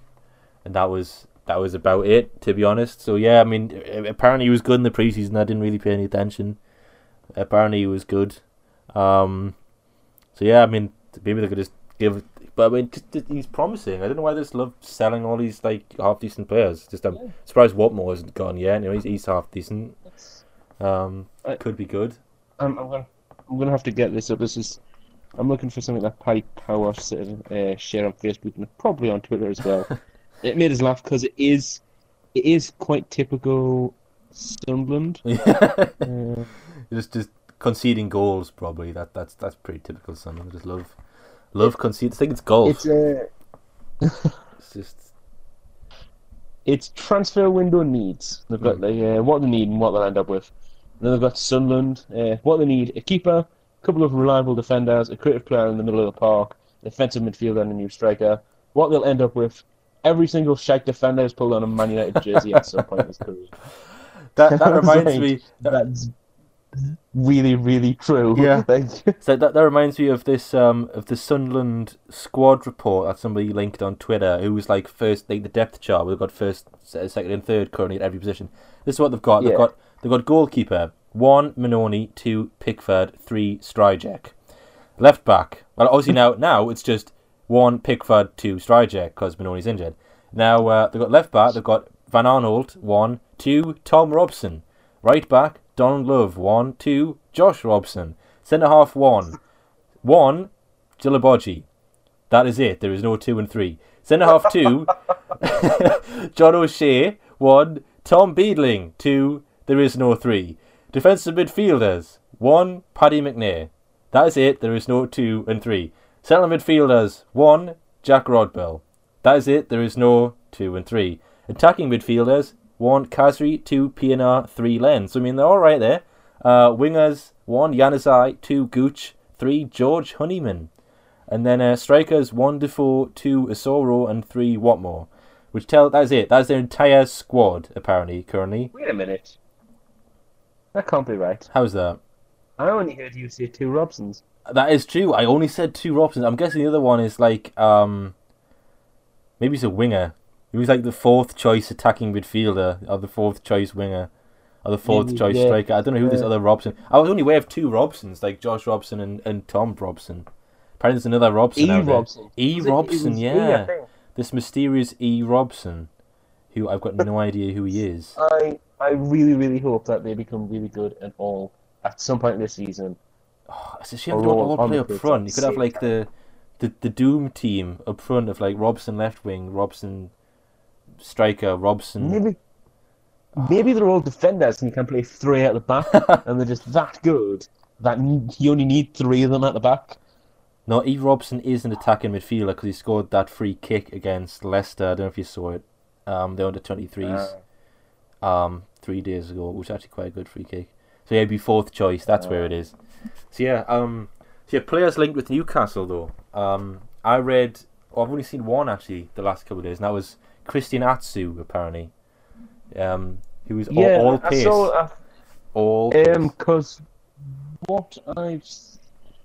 and that was. That was about it, to be honest. So, yeah, I mean, apparently he was good in the preseason. I didn't really pay any attention. Apparently he was good. Um, so, yeah, I mean, maybe they could just give... But, I mean, just, just, he's promising. I don't know why they just love selling all these, like, half-decent players. Just I'm yeah. surprised Watmore isn't gone yet. You know, he's, he's half-decent. Um, I, could be good. I'm, I'm going I'm gonna to have to get this up. This is... I'm looking for something like Paddy Power uh, share on Facebook and probably on Twitter as well. It made us laugh because it is, it is quite typical Sunderland. Yeah. uh, just just conceding goals probably. That that's that's pretty typical Sunderland. Just love, love conceding. I think it's golf. It's, uh... it's just. It's transfer window needs. They've got like mm. uh, what they need and what they'll end up with. And then they've got Sunderland. Uh, what they need: a keeper, a couple of reliable defenders, a creative player in the middle of the park, a defensive midfielder, and a new striker. What they'll end up with. Every single shite defender has pulled on a Man United jersey at some point in his career. That, that reminds like, me... That, that's really, really true. Yeah. So that, that reminds me of this um of the Sunderland squad report that somebody linked on Twitter, who was like first, like the depth chart, we've got first, second and third currently at every position. This is what they've got. They've, yeah. got, they've got goalkeeper, one, Minoni, two, Pickford, three, Strijek. Left back. Well, obviously now now it's just... One, Pickford, two, Strijek, because Minoni's injured. Now, uh, they've got left back, they've got Van Arnold, one, two, Tom Robson. Right back, Donald Love, one, two, Josh Robson. Centre half, one. One, Djilobodji. That is it. There is no two and three. Centre half, two, John O'Shea, one, Tom Beadling, two, there is no three. Defensive midfielders, one, Paddy McNair. That is it. There is no two and three. Central midfielders, one, Jack Rodbell. That is it. There is no two and three. Attacking midfielders, one, Kasri, two, P N R, three, Len. So, I mean, they're all right there. Uh, wingers, one, Januzaj, two, Gooch, three, George Honeyman. And then uh, strikers, one, Defoe, two, Asoro, and three, Watmore. Which tell, that is it. That is their entire squad, apparently, currently. Wait a minute. That can't be right. How's that? I only heard you say two Robsons. That is true. I only said two Robsons. I'm guessing the other one is like, um, maybe he's a winger. He was like the fourth choice attacking midfielder, or the fourth choice winger, or the fourth maybe, choice yeah. striker. I don't know who yeah. this other Robson. I was only aware of two Robsons, like Josh Robson and, and Tom Robson. Apparently, there's another Robson. E out Robson. There. E was Robson, it, it yeah. E, this mysterious E Robson, who I've got no idea who he is. I I really really hope that they become really good at all at some point this season. Oh, it's a shame they don't all play up front. You could have like the, the the Doom team up front of like Robson left wing, Robson striker, Robson. Maybe maybe they're all defenders and you can play three at the back, and they're just that good that you only need three of them at the back. No, E. Robson is an attacking midfielder because he scored that free kick against Leicester. I don't know if you saw it. Um, the under twenty-threes, uh, um, three days ago, which was actually quite a good free kick. So yeah, it'd be fourth choice. That's uh, where it is. So yeah, um, so yeah, players linked with Newcastle though. Um, I read, oh, I've only seen one actually the last couple of days, and that was Christian Atsu apparently, um, who was yeah, all, all pace. Saw, uh, all um, because what I've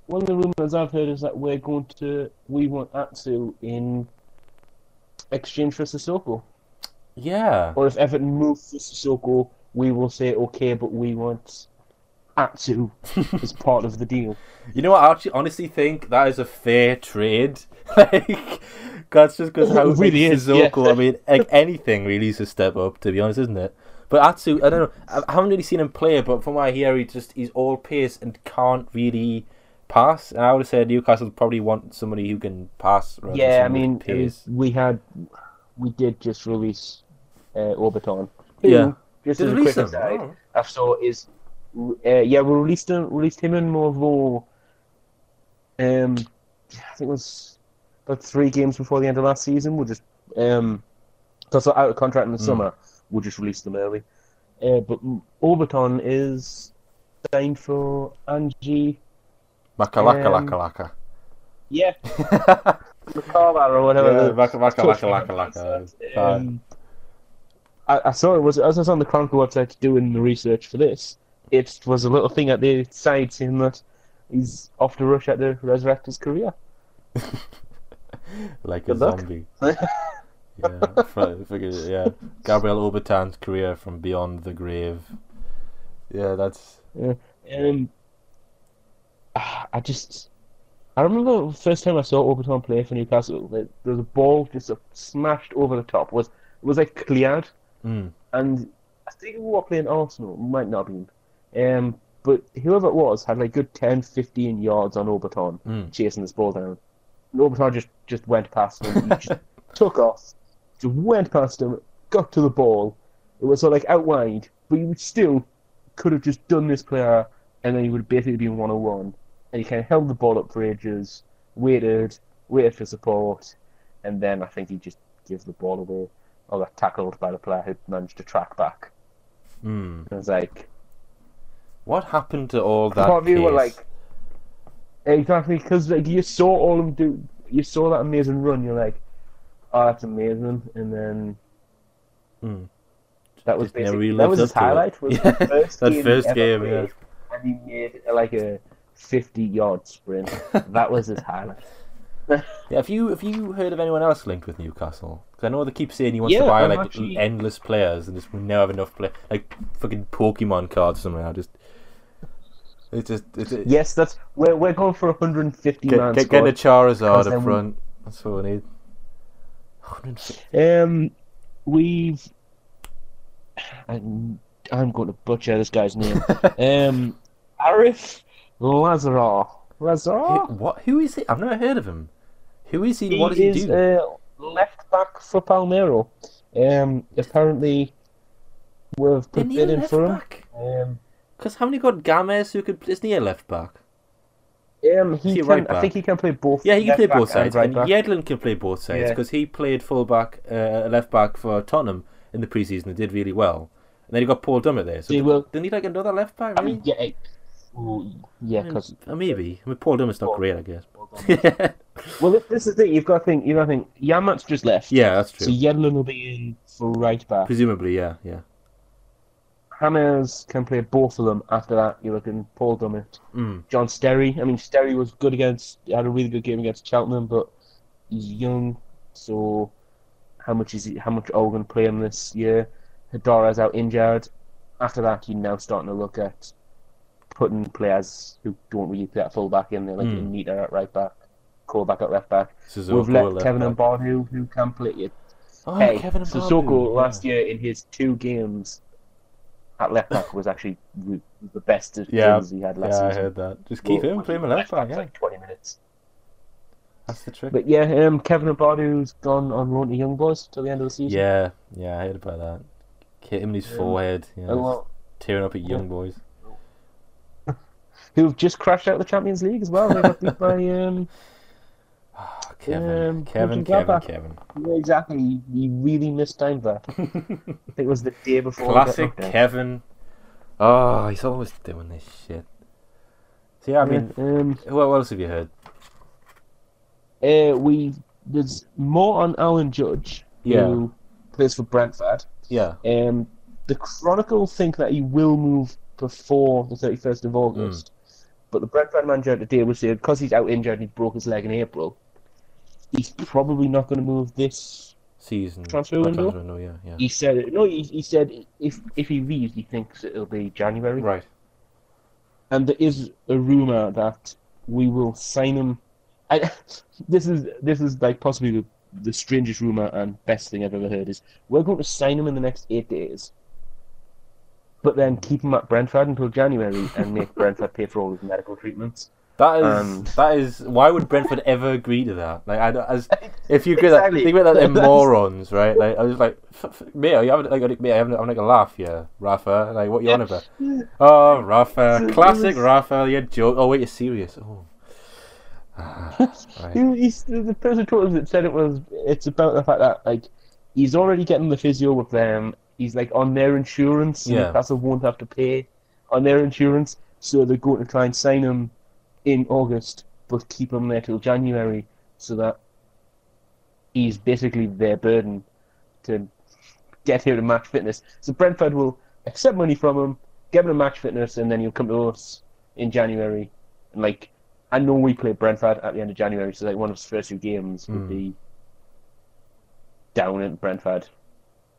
one of the rumours I've heard is that we're going to we want Atsu in exchange for Sissoko. Yeah. Or if Everton move for Sissoko, we will say okay, but we want tattoo as part of the deal. You know what? I actually honestly think that is a fair trade. Like, that's just because how really is Sissoko. Yeah. I mean, like, anything really is a step up, to be honest, isn't it? But Atsu, I don't know. I haven't really seen him play, but from what I hear, he just he's all pace and can't really pass. And I would say Newcastle probably want somebody who can pass. Rather yeah, than I mean, pace. we had we did just release uh, Oberton. Yeah, just as a quick aside, oh. I thought is uh, yeah we released him released him in Morvo. Um, I think it was about three games before the end of last season. We just um, because they're out of contract in the mm. summer. We'll just release them early. Uh, but Overton is signed for Angie... Makalaka, um, laka, laka. Yeah. Makala or whatever. Yeah, Maka, Maka, Maka, Laka, Laka. laka. Um, I, I saw it was... As I was on the Chronicle website doing the research for this, it was a little thing at the side saying that he's off to rush at the resurrect his career. Like Good a luck. zombie. Yeah, forget it, yeah. Gabriel Obertan's career from beyond the grave. Yeah, that's. Yeah. Um, I just, I remember the first time I saw Obertan play for Newcastle. There was a ball just smashed over the top. It was it was like cleared, mm. and I think we were playing Arsenal. Might not have been. Um, but whoever it was had like good ten, fifteen yards on Obertan mm. chasing this ball down. And Obertan just just went past him. And he just took off. Just went past him, got to the ball. It was sort of like out wide, but you still could have just done this player, and then he would have basically been one-on-one. And he kind of held the ball up for ages, waited, waited for support, and then I think he just gave the ball away, or got tackled by the player who managed to track back. Mm. It was like, what happened to all that? Pardew pace? Were like, exactly, because like you saw all of them do, you saw that amazing run. You're like, oh, that's amazing, and then mm. that was basically that was his highlight. Was yeah. the first that game first he game, yeah. And he made like a fifty-yard sprint. That was his highlight. Yeah, have you have you heard of anyone else linked with Newcastle? Because I know they keep saying he wants yeah, to buy I'm like actually... endless players, and just never have enough play, like fucking Pokemon cards somehow. Just it's just it's, it's... yes, that's we're we're going for a hundred and fifty man squad. Get a Charizard up front. We... That's what we need. Um, we've. I'm, I'm going to butcher this guy's name. um, Arif Lazarov. Lazarov? What? Who is he? I've never heard of him. Who is he? he what does is, he do? Uh, left back for Palmeiro. Um, apparently, we've put bid in for back? him. Because um, haven't you got Gamez who could? Isn't he a left back? Um, he can, right I think he can play both. Yeah, he can play both sides. And right Yedlin can play both sides because yeah. he played full back, uh, left back for Tottenham in the preseason and did really well. And then he got Paul Dummett there. So did, will... didn't he like another left back? Really? I mean, yeah, well, yeah, because I mean, maybe. I mean, Paul Dummett's not great, I guess. yeah. Well, this is the thing. You've got to think. You know, I think Yamat's just left. Yeah, that's true. So Yedlin will be in for right back, presumably. Yeah, yeah. Hammers can play both of them. After that, you're looking Paul Dummett, mm. John Sterry. I mean, Sterry was good against, had a really good game against Cheltenham, but he's young. So, how much is he? How much are we going to play him this year? Hedara's out injured. After that, you're now starting to look at putting players who don't really play at full back in there, like mm. Nita at right back, Cole back at left back. Sissoko We've left Kevin and Pardew, who can play it. Oh, hey, Kevin and Sissoko last year in his two games. At left back was actually the best of yeah, games he had last yeah, season. Yeah, I heard that. Just keep well, him playing him left back, yeah. Like twenty minutes. That's the trick. But yeah, um, Kevin and Bardew's gone on loan to Young Boys till the end of the season. Yeah, yeah, I heard about that. Hit him in his yeah. forehead, you know, lot, tearing up at Young yeah. Boys. Who've just crashed out of the Champions League as well. They got beat by um, oh, Kevin, um, Kevin, Kevin, Kevin. Yeah, exactly. He really mistimed that. I think it was the day before. Classic Kevin. Oh, he's always doing this shit. So yeah, I mean, yeah, um, what else have you heard? Uh, we there's more on Alan Judge, yeah. who plays for Brentford. Yeah. Um, the Chronicle think that he will move before the thirty-first of August. Mm. But the Brentford manager today was saying because he's out injured and he broke his leg in April, he's probably not going to move this season. Transfer window. Transfer window yeah, yeah. He said no. He, he said if if he leaves, he thinks it'll be January. Right. and there is a rumor that we will sign him. I, this is this is like possibly the, the strangest rumor and best thing I've ever heard is we're going to sign him in the next eight days, but then keep him at Brentford until January and make Brentford pay for all his medical treatments. That is um, that is why would Brentford ever agree to that? Like, I as if you agree exactly. that think about that, they're morons, right? Like, I was like, mate, you haven't like me. I'm like a laugh, yeah, Rafa. Like, what you on about? Oh, Rafa, classic Rafa. You're joking. Oh wait, you're serious. Oh. Right. he, he's, the person told us that said it was. It's about the fact that like he's already getting the physio with them. He's like on their insurance. Yeah. Newcastle won't have to pay on their insurance, so they're going to try and sign him in August, but keep him there till January, so that he's basically their burden to get here to match fitness. So Brentford will accept money from him, give him a match fitness, and then he'll come to us in January. And like, I know we play Brentford at the end of January, so like one of his first two games mm. would be down at Brentford,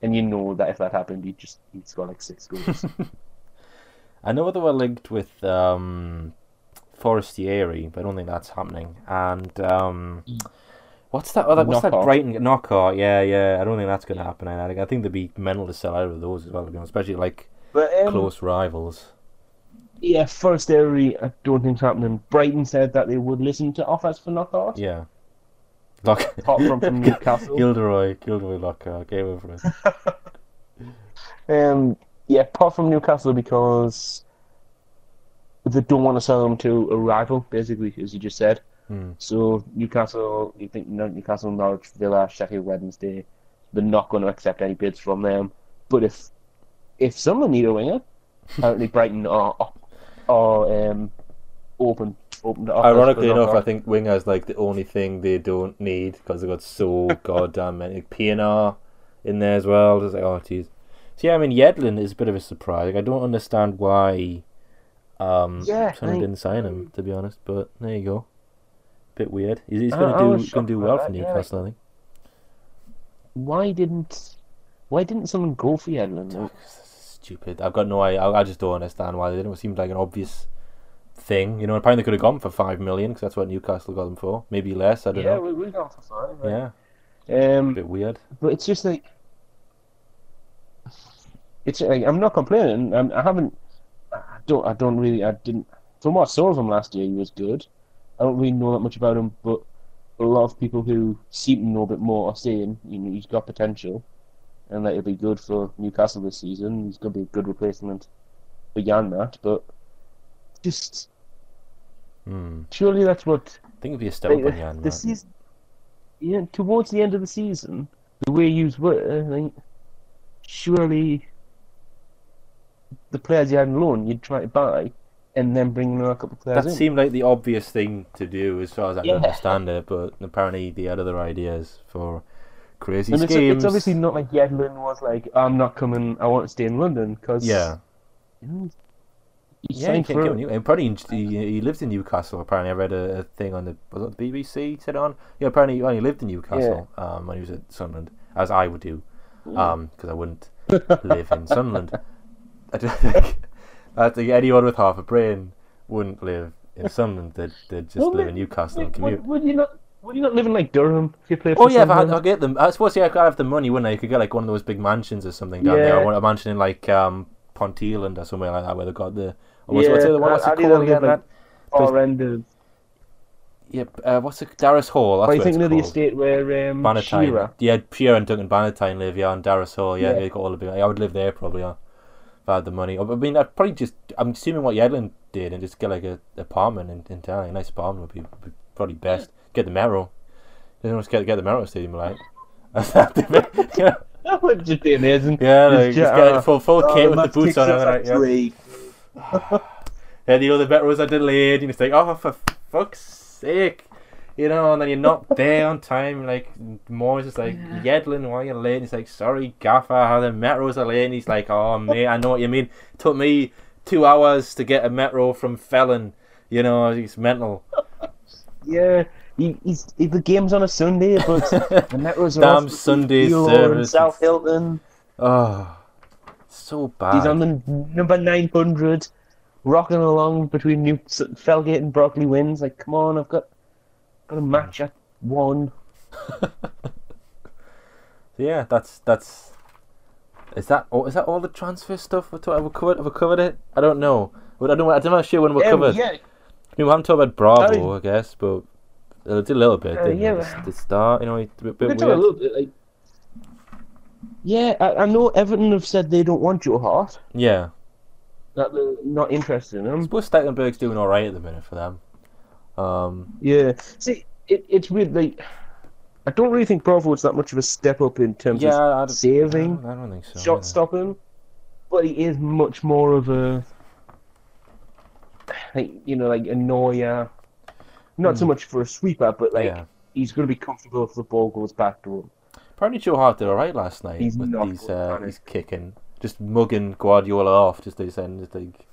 and you know that if that happened, he just he'd score like six goals. I know they were linked with Um... Forestieri, but I don't think that's happening. And um, what's that? Other, what's that Brighton knockout? Yeah, yeah. I don't think that's going to happen. I think I think they'd be mental to sell out of those as well, especially like but, um, close rivals. Yeah, Forestieri, I don't think's happening. Brighton said that they would listen to offers for knockout. Yeah, Lock- apart from from Newcastle, Gilderoy, Gilderoy Lockhart came over from it. um, yeah, apart from Newcastle because they don't want to sell him to a rival, basically, as you just said. Mm. So Newcastle, you think Newcastle, Norwich, Villa, Sheffield Wednesday, they're not going to accept any bids from them. But if if someone need a winger, apparently Brighton are are um, open open to offers. Ironically enough, I think winger is like the only thing they don't need because they've got so goddamn many. P N R in there as well. It's like, oh, geez. So yeah, I mean, Yedlin is a bit of a surprise. Like, I don't understand why. Um, yeah, I didn't sign him, to be honest, but there you go. Bit weird. He's, he's going to do going to do well that, for Newcastle, yeah. I think. Why didn't Why didn't someone go for Yedlin? Stupid. I've got no idea. I, I just don't understand why they didn't. It seemed like an obvious thing, you know. Apparently they could have gone for five million because that's what Newcastle got them for. Maybe less. I don't yeah, know. Yeah, we we got for five. Right? Yeah. Um, bit weird. But it's just like it's like I'm not complaining. I'm, I haven't. I don't. I don't really. I didn't. From what I saw of him last year, he was good. I don't really know that much about him, but a lot of people who seem to know a bit more are saying, you know, he's got potential, and that he'll be good for Newcastle this season. He's going to be a good replacement for Janmaat, but just mm. surely that's what I think it'll be a step like, up on Janmaat. The season, yeah, towards the end of the season, the way you were, I think surely the players you had on loan, you'd try to buy, and then bring them a couple of players. That in. seemed like the obvious thing to do, as far as I yeah. can understand it. But apparently, they had other ideas for crazy and schemes. It's, it's obviously not like Yedlin was like, "I'm not coming. I want to stay in London." Because yeah, you know, yeah, he can't go. Apparently, he, he lived in Newcastle. Apparently, I read a, a thing on the was it the B B C said on. Yeah, apparently, he only lived in Newcastle yeah. um, when he was at Sunderland, as I would do, because um, I wouldn't live in Sunderland. I don't think, I think anyone with half a brain wouldn't live in Sunderland. They'd, they'd just well, live in Newcastle and commute. Would, would you not? Would you not live in like Durham if you play for? Oh yeah, Sunderland? If I will get them. I suppose yeah, I could have the money, wouldn't I? You could get like one of those big mansions or something down yeah. there. I want a mansion in like um, Ponteland or somewhere like that where they got the. Or what's, yeah, what's the one? What's it called again? Like, horrendous. Yeah, uh, what's it? Darras Hall. Are you thinking of the estate where um, Bannatyne? Yeah, Shearer and Duncan Bannatyne live. Yeah, and Darras Hall. Yeah, yeah. They got all the big. I would live there probably. Yeah. Had the money. I mean, I'd probably just. I'm assuming what Yedlin did and just get like a apartment in, in town. A nice apartment would be, be probably best. Get the Merrill. They don't just get get the Merrill Stadium like. Yeah. That would just be amazing. Yeah, like, just, just get uh, full full oh, kit with the boots on. Right, yeah. And you know the better was Adelaide. You just like, oh for fuck's sake, you know. And then you're not there on time. Like Moore's just like yeah. Yedlin, why are you late? And he's like, sorry, gaffer, how the metros are late. And he's like, oh mate, I know what you mean. It took me two hours to get a metro from Felon. You know, he's mental. Yeah, he, he's he, the game's on a Sunday, but the metros are damn Sunday service. South Hilton. Oh, so bad. He's on the number nine hundred. rocking along between New Felgate and Broccoli wins. Like, come on, I've got got a match at one. So yeah, that's that's. Is that all, is that all the transfer stuff we're talking? Have we covered? Have we covered it? I don't know. I don't. I don't know. Sure, when we um, covered. Yeah. I mean, we haven't talked about Bravo, I, I guess, but it did a little bit. Uh, didn't yeah, it? The, the start, you know, a bit, bit weird. A little bit, like, yeah, I, I know Everton have said they don't want Joe Hart. Yeah. That they're not interested in him. But Stecklenberg's doing all right at the minute for them. Um, yeah. See, it, it's weird. Like, I don't really think Bravo is that much of a step up in terms yeah, of saving. I don't, I don't think so. Shot either. Stopping. But he is much more of a... Like, you know, like a Neuer, not mm. so much for a sweeper, but like yeah. he's going to be comfortable if the ball goes back to him. Apparently, Joe Hart did all right last night. He's with not these, uh, he's kicking, just mugging Guardiola off. Just these ends, like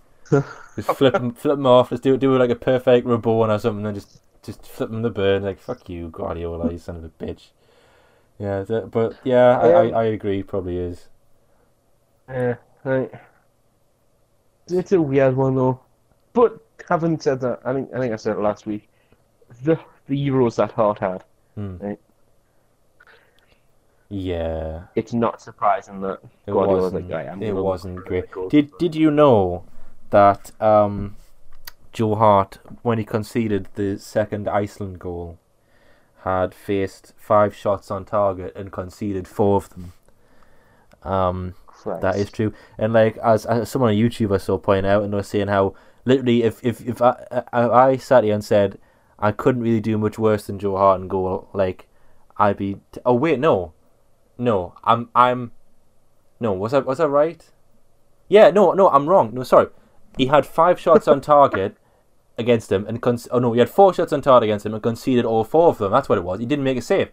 just flip him, flip him off. Let's do do like a perfect Reborn or something, and just just flip him the bird. Like, fuck you, Guardiola, you son of a bitch. Yeah, but yeah, I um, I, I agree. Probably is. Yeah, uh, right. It's a weird one though. But having said that, I think I think I said it last week. The the Euros that Hart had, mm. right? Yeah, it's not surprising that it Guardiola wasn't. Was like, yeah, I'm it wasn't great. Goals, did but... did you know that um, Joe Hart, when he conceded the second Iceland goal, had faced five shots on target and conceded four of them? Um, Christ. That is true. And like as, as someone on YouTube I saw pointing out, and they were saying how. Literally, if if if I, I I sat here and said I couldn't really do much worse than Joe Hart and goal, like I'd be. T oh wait, no, no, I'm I'm, no, was I was I right? Yeah, no, no, I'm wrong. No, sorry, he had five shots on target against him, and con oh no, he had four shots on target against him and conceded all four of them. That's what it was. He didn't make a save.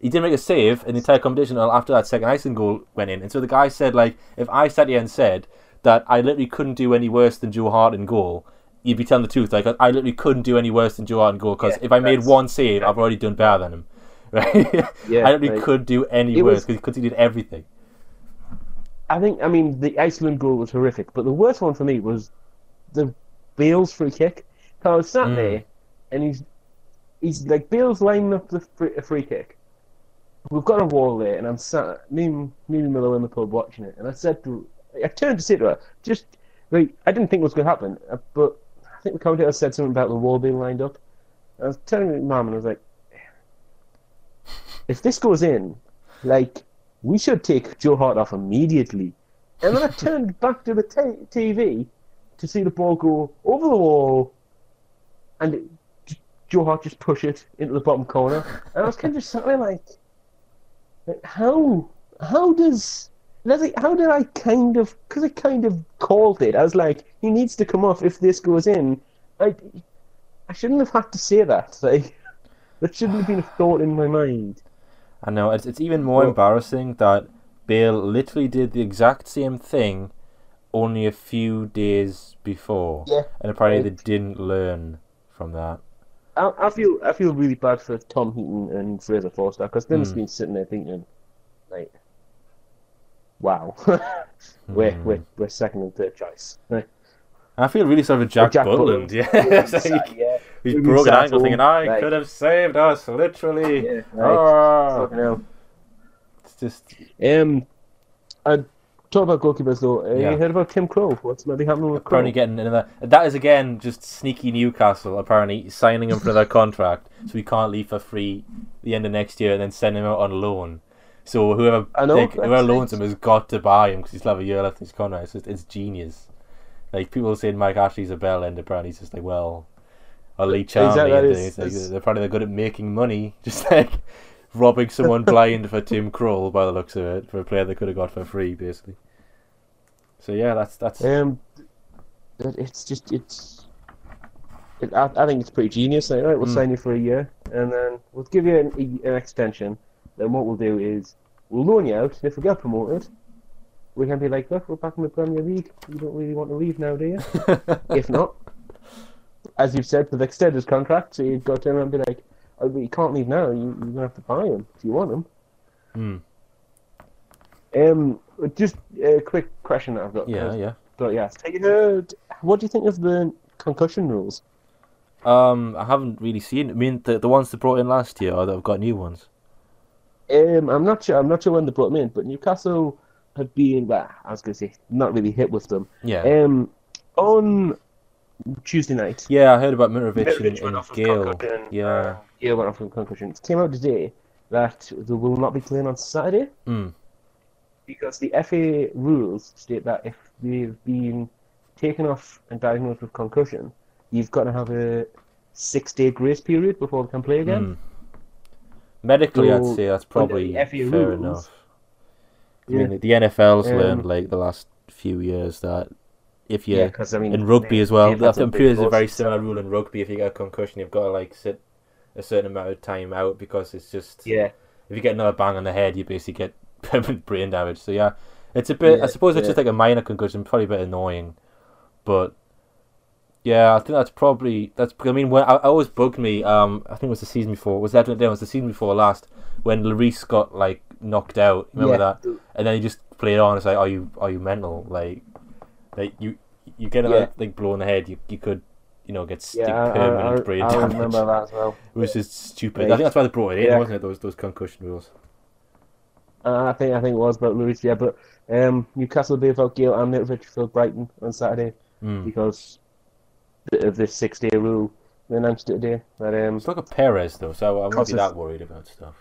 He didn't make a save in the entire competition after that second Iceland goal went in. And so the guy said, like, if I sat here and said that I literally couldn't do any worse than Joe Hart in goal, you'd be telling the truth. Like, I literally couldn't do any worse than Joe Hart in goal, because yeah, if I made one save, I've already done better than him. Right? Yeah, I literally like, couldn't do any worse, because he did everything. I think, I mean, the Iceland goal was horrific, but the worst one for me was the Bale's free kick. Because I was sat mm. there, and he's, he's like, Bale's lining up the free, a free kick. We've got a wall there, and I'm sat, me and, me and Milo in the pub watching it, and I said to I turned to say to her, just, like, I didn't think it was going to happen, but I think the commentator said something about the wall being lined up. I was telling my mum, and I was like, if this goes in, like, we should take Joe Hart off immediately. And then I turned back to the T V to see the ball go over the wall, and it, Joe Hart just push it into the bottom corner. And I was kind of just sat there like, like, how, how does... Like, how did I kind of... Because I kind of called it. I was like, he needs to come off if this goes in. I, I shouldn't have had to say that. Like, that shouldn't have been a thought in my mind. I know. It's, it's even more well, embarrassing that Bale literally did the exact same thing only a few days before. Yeah, and apparently right. they didn't learn from that. I, I feel I feel really bad for Tom Heaton and Fraser Forster, because they've mm. just been sitting there thinking, like... Wow, we're, mm. we're, we're second and third choice. Right. I feel really sorry for Jack, Jack Butland. Butland. Yeah, like, yeah. He's we broken an ankle thinking, I like, could have saved us, literally. Yeah, right. oh. It's just... Um, I talk about goalkeepers, though. Uh, yeah. You heard about Tim Crow? What's maybe happening with apparently Crow? Getting another... That is, again, just sneaky Newcastle, apparently, signing him for their contract, so he can't leave for free the end of next year and then send him out on loan. So whoever know, like, whoever loans him has got to buy him because he's still have a year left in his contract. It's just, it's genius. Like people saying Mike Ashley's a bell end, apparently he's just like, well, or Lee Charney. Exactly, is, they're, is. they're probably good at making money, just like robbing someone blind for Tim Krul by the looks of it, for a player they could have got for free, basically. So yeah, that's that's. Um, it's just it's. It, I, I think it's pretty genius. Like, right, we'll mm. sign you for a year, and then we'll give you an, an extension. Then what we'll do is we'll loan you out, and if we get promoted, we can be like, look, we're back in the Premier League. You don't really want to leave now, do you? If not, as you've said, they've extended his contract, so you've got to turn around and be like, oh, but you can't leave now. You, you're going to have to buy him if you want him. Mm. Um, just a quick question that I've got. Yeah, yeah. But yeah, have you heard? What do you think of the concussion rules? Um, I haven't really seen. I mean, the the ones they brought in last year, or they've got new ones. Um, I'm not sure. I'm not sure when they brought them in, but Newcastle had been. Well, I was going to say not really hit with them. Yeah. Um, on Tuesday night. Yeah, I heard about Mitrovic, Mitrovic and, and Gale. Yeah. Yeah, went off with concussion. It came out today that they will not be playing on Saturday mm. because the F A rules state that if they've been taken off and diagnosed with concussion, you've got to have a six-day grace period before they can play again. Mm. Medically, so, I'd say that's probably fair rules, enough. Yeah. I mean, the N F L's um, learned like the last few years that if you yeah, I mean, in rugby they, as well, I'm sure there's a very similar rule in rugby. If you get a concussion, you've got to like sit a certain amount of time out because it's just yeah. If you get another bang on the head, you basically get permanent brain damage. So yeah, it's a bit. Yeah, I suppose yeah. it's just like a minor concussion, probably a bit annoying, but. Yeah, I think that's probably that's. I mean, when I, I always bugged me. Um, I think it was the season before. Was that it was the season before last when Lloris got like knocked out? Remember yeah. that? And then he just played on. It's like, are you are you mental? Like, like you you get a yeah. like, like blow in the head. You you could you know get stick yeah, permanent I, I, brain I damage. I remember that as well. It was just stupid. Right. I think that's why they brought it in, yeah. wasn't it? Those those concussion rules. Uh, I think I think it was about Lloris. Yeah, but um, Newcastle will be without Gale and Mitrovic for Brighton on Saturday mm. because. Of this six-day rule announced today. But, um, it's like a Perez though, so I'm not be that worried about stuff.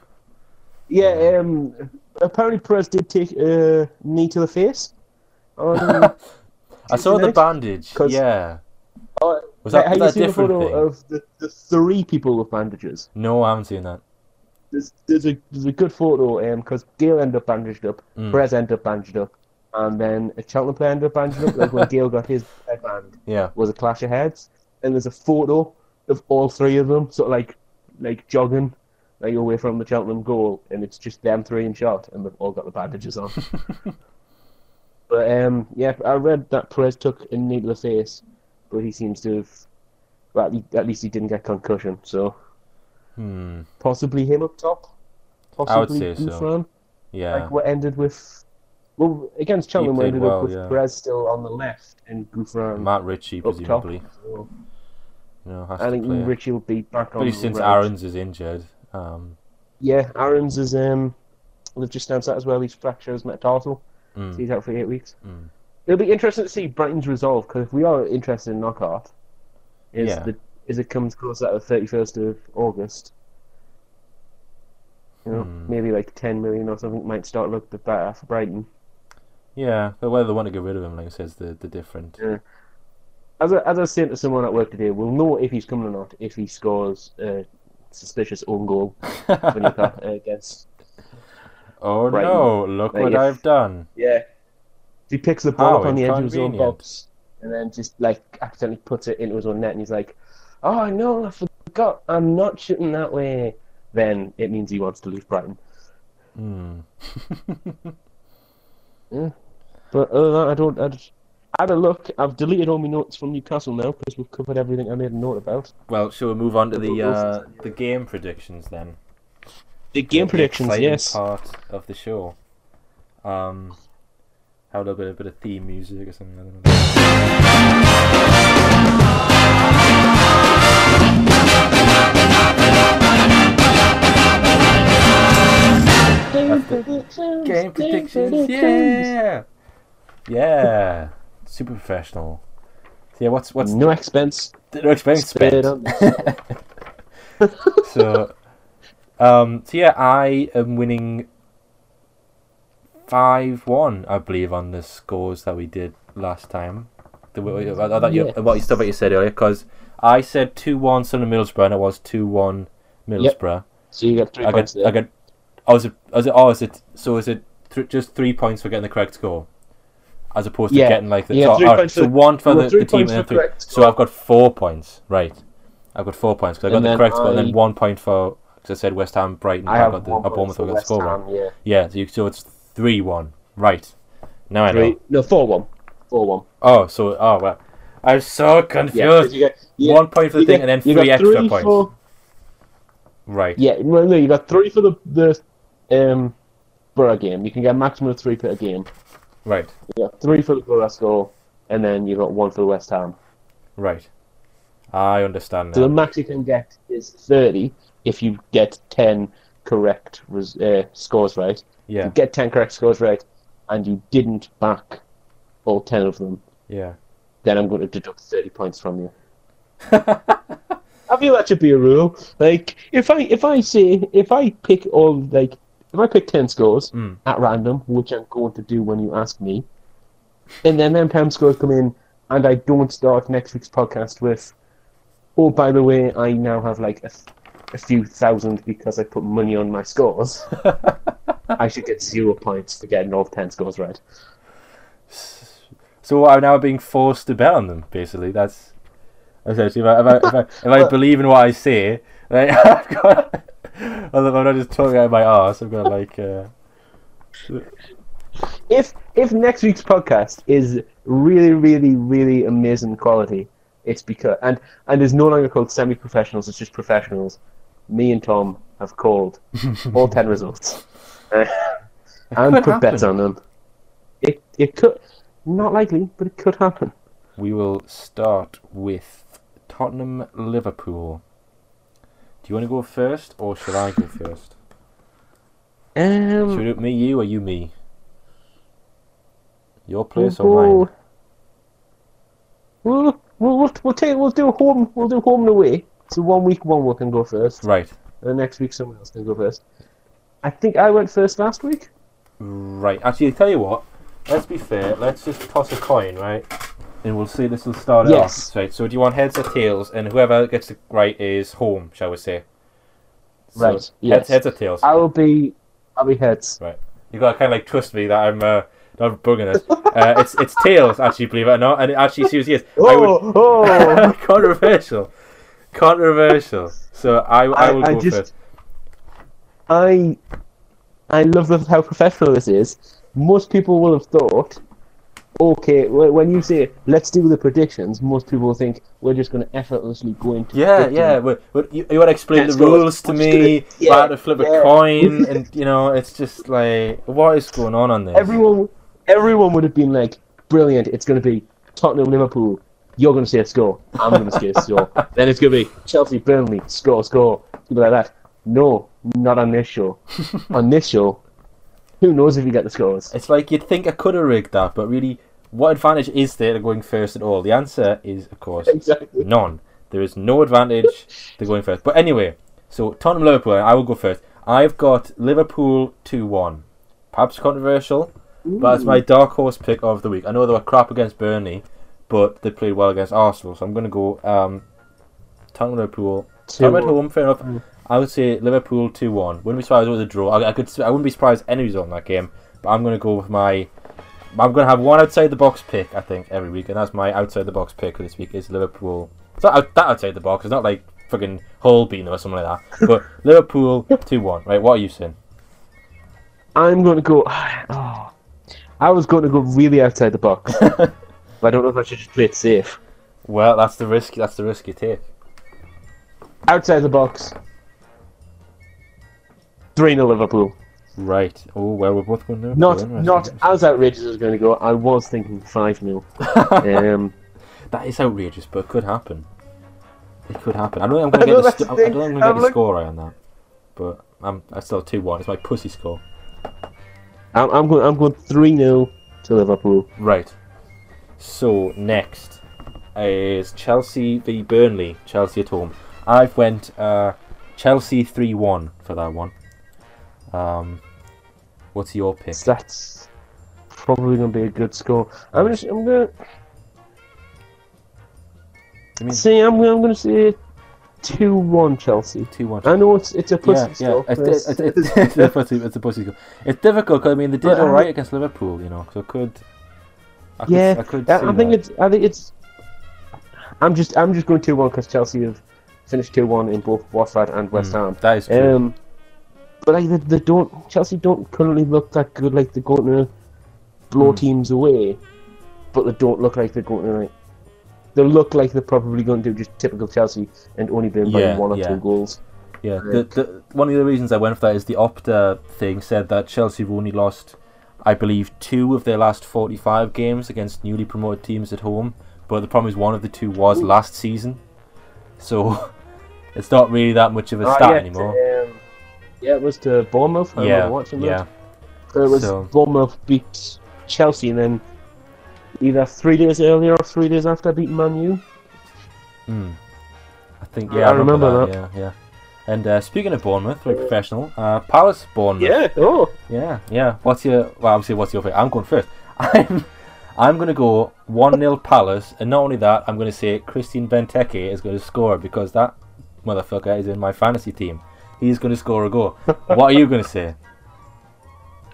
Yeah, yeah. Um, apparently Perez did take a uh, knee to the face. On I saw the bandage. Yeah. Uh, was that, have that you seen a photo thing? Of the, the three people with bandages? No, I haven't seen that. There's there's a there's a good photo because um, Gale ended up bandaged up, mm. Perez ended up bandaged up. And then a Cheltenham player ended up bandaged up, like when Gale got his headband, yeah. was a clash of heads. And there's a photo of all three of them, sort of like like jogging like away from the Cheltenham goal, and it's just them three in shot, and they've all got the bandages on. But um, yeah, I read that Perez took a knee to the face, but he seems to have, well, at least he didn't get concussion, so hmm. possibly him up top, possibly I would say so. Yeah, like what ended with. Well, against Cheltenham, we ended well, up with yeah. Perez still on the left and Gouffran Matt Ritchie, presumably. Top, so. No, has I to think Ritchie will be back on the since right. Aarons is injured. Um... Yeah, Aarons is... Um, they've just announced that as well. He's fractured his metatarsal. Mm. So he's out for eight weeks. Mm. It'll be interesting to see Brighton's resolve, because if we are interested in knockout, is yeah. the, is it comes close out of the thirty-first of August. You know, mm. maybe like ten million or something might start to look a bit better for Brighton. Yeah, but whether they want to get rid of him, like I said, is the, the different. Yeah. As, I, as I was saying to someone at work today, we'll know if he's coming or not if he scores a uh, suspicious own goal against Oh Brighton. No, look like what if, I've done. Yeah. He picks the ball How up on the edge of his own box and then just like accidentally puts it into his own net and he's like, oh no, I forgot, I'm not shooting that way. Then it means he wants to leave Brighton. Hmm. Yeah, but other than that, I don't. I just, I had a look. I've deleted all my notes from Newcastle now because we've covered everything I made a note about. Well, shall we move on to the uh, the game predictions then? The game the predictions, yes. Part of the show. Um, how about a bit of theme music or something? I don't know. Game predictions. Game predictions. Yeah, yeah. Super professional. So yeah, what's what's no expense? No expense. Spent. so, um, so yeah, I am winning five one, I believe, on the scores that we did last time. The that you, yes. about your stuff that you said earlier, because I said two one Sunderland Middlesbrough, and it was two one Middlesbrough. Yep. So you got three I points got, there. I got, Oh, is it, is it, oh, is it, so is it th- just three points for getting the correct score? As opposed to yeah. getting like... The, yeah, so, right, so one for the, the team and then three. So I've got four points, right. I've got four points because I got the correct I, score and then one point for, because I said West Ham, Brighton, I, I got the Bournemouth, I got the score wrong. Yeah, yeah so, you, so it's three one, right. Now three, I know. No, four one. four one. Oh, so, oh, well. I'm so confused. Yeah, you get, yeah, one point for the thing get, and then three extra three, points. Four. Right. Yeah, well, no, you got three for the... the Um, Borough game. You can get a maximum of three per game. Right. Yeah, three for the Borough score, and then you've got one for West Ham. Right. I understand now. So the max you can get is thirty if you get ten correct uh, scores right. Yeah. If you get ten correct scores right, and you didn't back all ten of them, yeah, then I'm going to deduct thirty points from you. I feel that should be a rule. Like, if I if I say if I pick all like if I pick ten scores mm. at random, which I'm going to do when you ask me, and then them ten scores come in, and I don't start next week's podcast with, oh, by the way, I now have like a, a few thousand because I put money on my scores. I should get zero points for getting all ten scores right. So I'm now being forced to bet on them, basically. That's essentially, if I, if I, if I, if I believe in what I say, right, I've got, although I'm not just talking out of my arse, I've got like... Uh... If if next week's podcast is really, really, really amazing quality, it's because... And, and it's no longer called semi-professionals, it's just professionals. Me and Tom have called all ten results. Uh, and put happen. bets on them. It It could... Not likely, but it could happen. We will start with Tottenham Liverpool. Do you want to go first, or should I go first? Um, should it be you or you me? Your place we'll, or mine? We'll we'll we'll, we'll take we'll do home we'll do home and away. So one week one we can go first. Right. And the next week someone else can go first. I think I went first last week. Right. Actually, I tell you what. Let's be fair, let's just toss a coin, right? And we'll see, this will start it yes. off. Right, so do you want heads or tails? And whoever gets it right is home, shall we say. So right, heads, yes. Heads or tails? I will be, I'll be heads. Right. You've got to kind of like trust me that I'm uh, not bugging it. uh, it's it's tails, actually, believe it or not. And it actually seriously is. Oh, I would... oh. Controversial. Controversial. So I, I, I will I go just... first. I, I love how professional this is. Most people will have thought, okay, when you say, let's do the predictions, most people will think, we're just going to effortlessly go into... Yeah, yeah, but, but you, you want to explain the rules to me, gonna, yeah, I have to flip yeah. a coin, and, you know, it's just like, what is going on on this? Everyone everyone would have been like, brilliant, it's going to be Tottenham, Liverpool, you're going to say a score, I'm going to say a score. Then it's going to be Chelsea, Burnley, score, score, people like that. No, not on this show. On this show... Who knows if you get the scores? It's like you'd think I could have rigged that, but really, what advantage is there to going first at all? The answer is, of course, exactly. none. There is no advantage to going first. But anyway, so Tottenham Liverpool, I will go first. I've got Liverpool two one. Perhaps controversial, Ooh. but it's my dark horse pick of the week. I know they were crap against Burnley, but they played well against Arsenal, so I'm going to go um, Tottenham Liverpool. I'm at home, fair enough. Mm. I would say Liverpool two one. Wouldn't be surprised with a draw. I, I could. I wouldn't be surprised any result in that game. But I'm going to go with my. I'm going to have one outside the box pick. I think every week, and that's my outside the box pick for this week is Liverpool. It's not out, that outside the box. It's not like fucking Hull beating them or something like that. But Liverpool two one. Right. What are you saying? I'm going to go. Oh, I was going to go really outside the box. But I don't know if I should just play it safe. Well, that's the risk. That's the risk you take. Outside the box. three nil Liverpool. Right. Oh, well, we're both going there. Not, not as outrageous as going to go. I was thinking five nil. um, that is outrageous, but it could happen. It could happen. I don't think I'm going to get the, st- I'm I'm the look- score right on that. But I'm, I still two one. It's my pussy score. I'm, I'm going I'm going three nil to Liverpool. Right. So, next is Chelsea v Burnley. Chelsea at home. I've went uh, Chelsea three one for that one. Um, what's your pick? That's probably going to be a good score. I'm just, I'm going to say, I'm, I'm going to say two one Chelsea. two one. I know it's it's a pussy yeah, score. Yeah. It's, it's, it's, it's, it's, a pussy, it's a pussy score. It's difficult because I mean they did all right against Liverpool, you know. So I could. I could yeah, I, could I, I think that. it's. I think it's. I'm just, I'm just going two one because Chelsea have finished two one in both Watford and West mm, Ham. That is true. Um, But like they, they don't, Chelsea don't currently look that good. Like they're going to blow mm. teams away, but they don't look like they're going to. Like, they look like they're probably going to do just typical Chelsea and only being by yeah, one or yeah. two goals. Yeah, the, the, one of the reasons I went for that is the Opta thing said that Chelsea have only lost I believe, two of their last forty-five games against newly promoted teams at home. But the problem is one of the two was last season. So it's not really that much of a oh, stat yeah, anymore. To, um, yeah, it was to Bournemouth. I yeah, watching yeah. So it was so, Bournemouth beat Chelsea, and then either three days earlier or three days after beating Man U. Mm. I think, yeah, I, I remember, remember that. that. Yeah, yeah. And uh, speaking of Bournemouth, very professional, uh, Palace Bournemouth. Yeah, oh. Yeah, yeah. What's your, well, obviously, what's your favorite? I'm going first. I'm, I'm going to go one nil Palace, and not only that, I'm going to say Christian Benteke is going to score, because that motherfucker is in my fantasy team. He's going to score a goal. What are you going to say?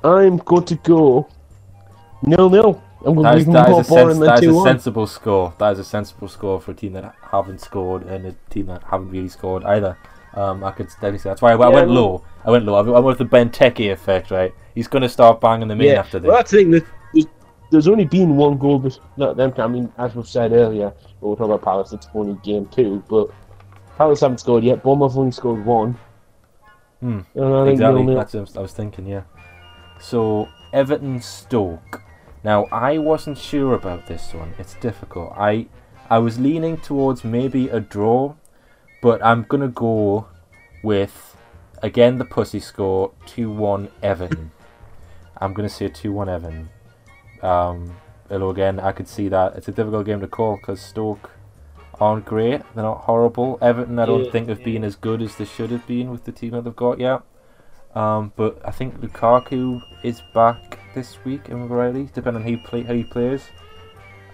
I'm going to go nil nil. I'm going to that is, that is, a, sens that is a sensible score. That is a sensible score for a team that haven't scored and a team that haven't really scored either. Um, I could definitely say that's why I, I yeah, went low. I went low. I went with the Benteke effect, right? He's going to start banging them yeah. in after this. Well, that's the thing. There's only been one goal, but not them. I mean, as we've said earlier, when we're talking about Palace, it's only game two, but Palace haven't scored yet. Bournemouth only scored one. Hmm. Exactly. That's what I was thinking. Yeah. So Everton Stoke. Now I wasn't sure about this one. It's difficult. I I was leaning towards maybe a draw, but I'm gonna go with again the pussy score two one Everton. I'm gonna say two one Everton. Um, although again I could see that it's a difficult game to call because Stoke aren't great. They're not horrible. Everton I don't yeah, think have yeah. been as good as they should have been with the team that they've got yet. Um, but I think Lukaku is back this week in Riley, depending on who play, how he plays.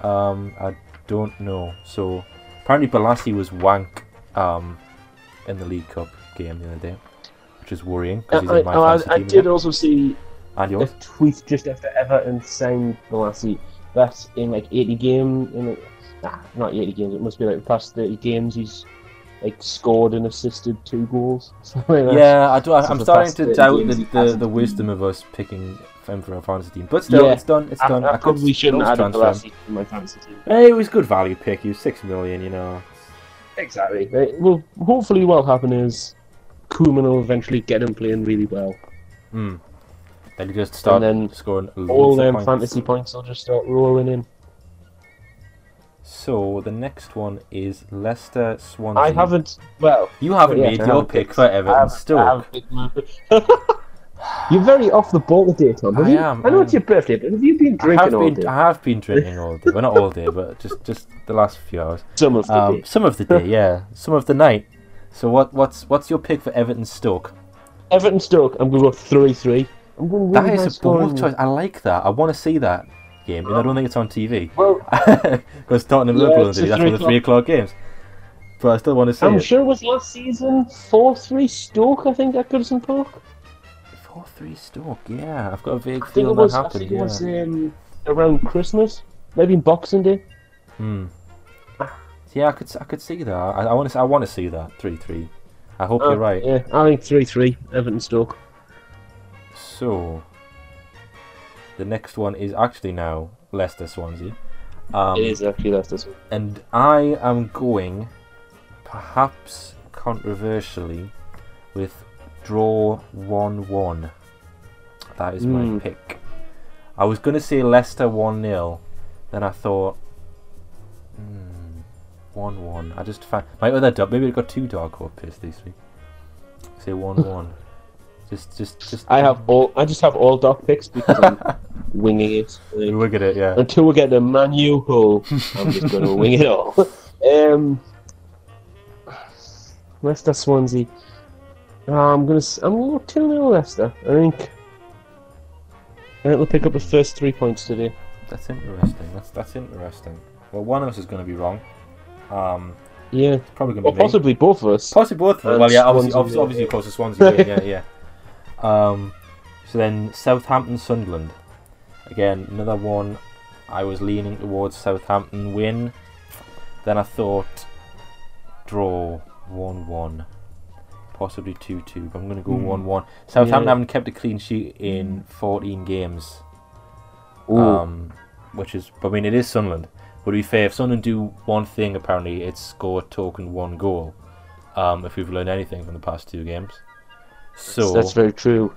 Um, I don't know. So apparently Balassi was wank um, in the League Cup game the other day, which is worrying. He's I, in my I, I, I did also see a tweet just after Everton signed Balassi that in like eighty games, in like, nah, not eighty games. It must be like the past thirty games he's like scored and assisted two goals. Like yeah, I do, I, I'm starting to doubt the, the, the wisdom of us picking him for our fantasy team. But still, yeah, it's done. It's I, done. I, I probably shouldn't have added Balassi to my fantasy team. Hey, it was good value pick. He was six million, you know. Exactly. Right. Well, hopefully what'll happen is Koeman will eventually get him playing really well. Hmm. Then he just start and then scoring all them points. Fantasy points will just start rolling in. So the next one is Leicester Swansea. I haven't. Well, you haven't yeah, made I your haven't pick picked, for Everton Stoke. You're very off the ball today, Tom. Have I you, am. I know um, it's your birthday, but have you been drinking all been, day? I have been drinking all day. Well, not all day, but just just the last few hours. Some of the um, day. Some of the day, yeah. Some of the night. So what what's what's your pick for Everton Stoke? Everton Stoke. I'm going to go three three. I'm going to. That is a bold choice. I like that. I want to see that game, and I don't think it's on T V. Well, because Tottenham yeah, Liverpool, that's one of the three o'clock games. But I still want to see. I'm it. sure it was last season four three Stoke. I think at Goodison Park. four three Stoke. Yeah, I've got a vague I feel that was, happened. I think yeah. it was um, around Christmas, maybe Boxing Day. Hmm. Yeah, I could I could see that. I, I want to I want to see that three three. I hope uh, you're right. Yeah, I think three three Everton Stoke. So the next one is actually now Leicester Swansea. Um, it is actually Leicester Swansea. And I am going, perhaps controversially, with draw one one. That is my mm. pick. I was going to say Leicester one nil, then I thought mm, one one. I just found my other dog. Maybe I've got two dog horse picks this week. Say one one. Just, just, just. I have all. I just have all dog picks because I'm winging it. Like, winging it, yeah. Until we get the Man U Hull, I'm just going to wing it all. Um, Leicester Swansea. Uh, I'm going to. I'm going to go two nil Leicester. I think. I think they'll pick up the first three points today. That's interesting. That's that's interesting. Well, one of us is going to be wrong. Um. Yeah. It's probably going to be. Or me. Possibly both of us. Possibly both of us. Well, yeah. Obviously, Swansea, obviously, yeah. Of course, the Swansea. Yeah, yeah. yeah. Um, so then Southampton Sunderland, again another one. I was leaning towards Southampton win, then I thought draw one one, possibly two two, but I'm going to go mm. one one. Southampton yeah. haven't kept a clean sheet in fourteen games, um, which is, I mean it is Sunderland, but to be fair, if Sunderland do one thing apparently it's score token one goal, um, if we've learned anything from the past two games. So that's very true.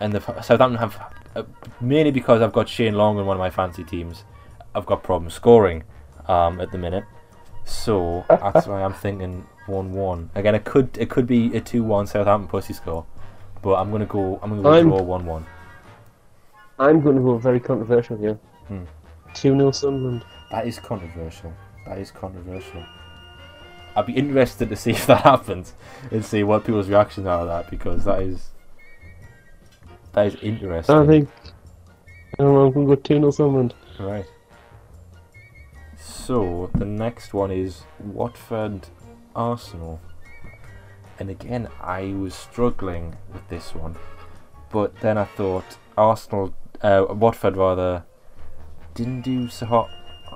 And the Southampton have uh, mainly because I've got Shane Long in one of my fancy teams. I've got problems scoring um, at the minute, so that's why I'm thinking one one. Again, it could it could be a two one Southampton pussy score, but I'm gonna go. I'm gonna go I'm, draw one one. I'm gonna go very controversial here. Hmm. two nil Sunderland. That is controversial. That is controversial. I'd be interested to see if that happens and see what people's reactions are to that, because that is that is interesting. I think I don't know. I'm gonna go two nil Sunderland. Right. So the next one is Watford Arsenal, and again I was struggling with this one, but then I thought Arsenal, uh, Watford rather, didn't do so hot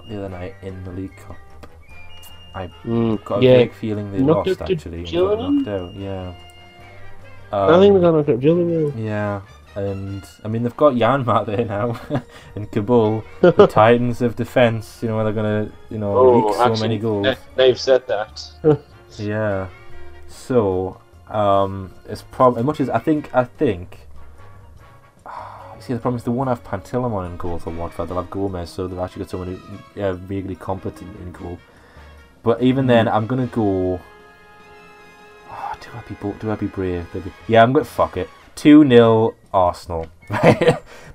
the other night in the League Cup. I mm, got a yeah. big feeling they knocked lost up actually. And got knocked out, yeah. Um, I think they got knocked out Gillingham. Yeah, and I mean they've got Janmaat there now, and Kabul, the titans of defence. You know where they're gonna, you know, oh, leak so actually, many goals. They've said that. Yeah. So, um, it's probably as much as I think. I think. See, the problem is they won't have Pantilimon in goal for Watford. They'll have Gomez, so they've actually got someone who uh, really competent in goal. But even then, I'm gonna go. Oh, do I be bo do I be brave? Yeah, I'm gonna fuck it. two nil Arsenal.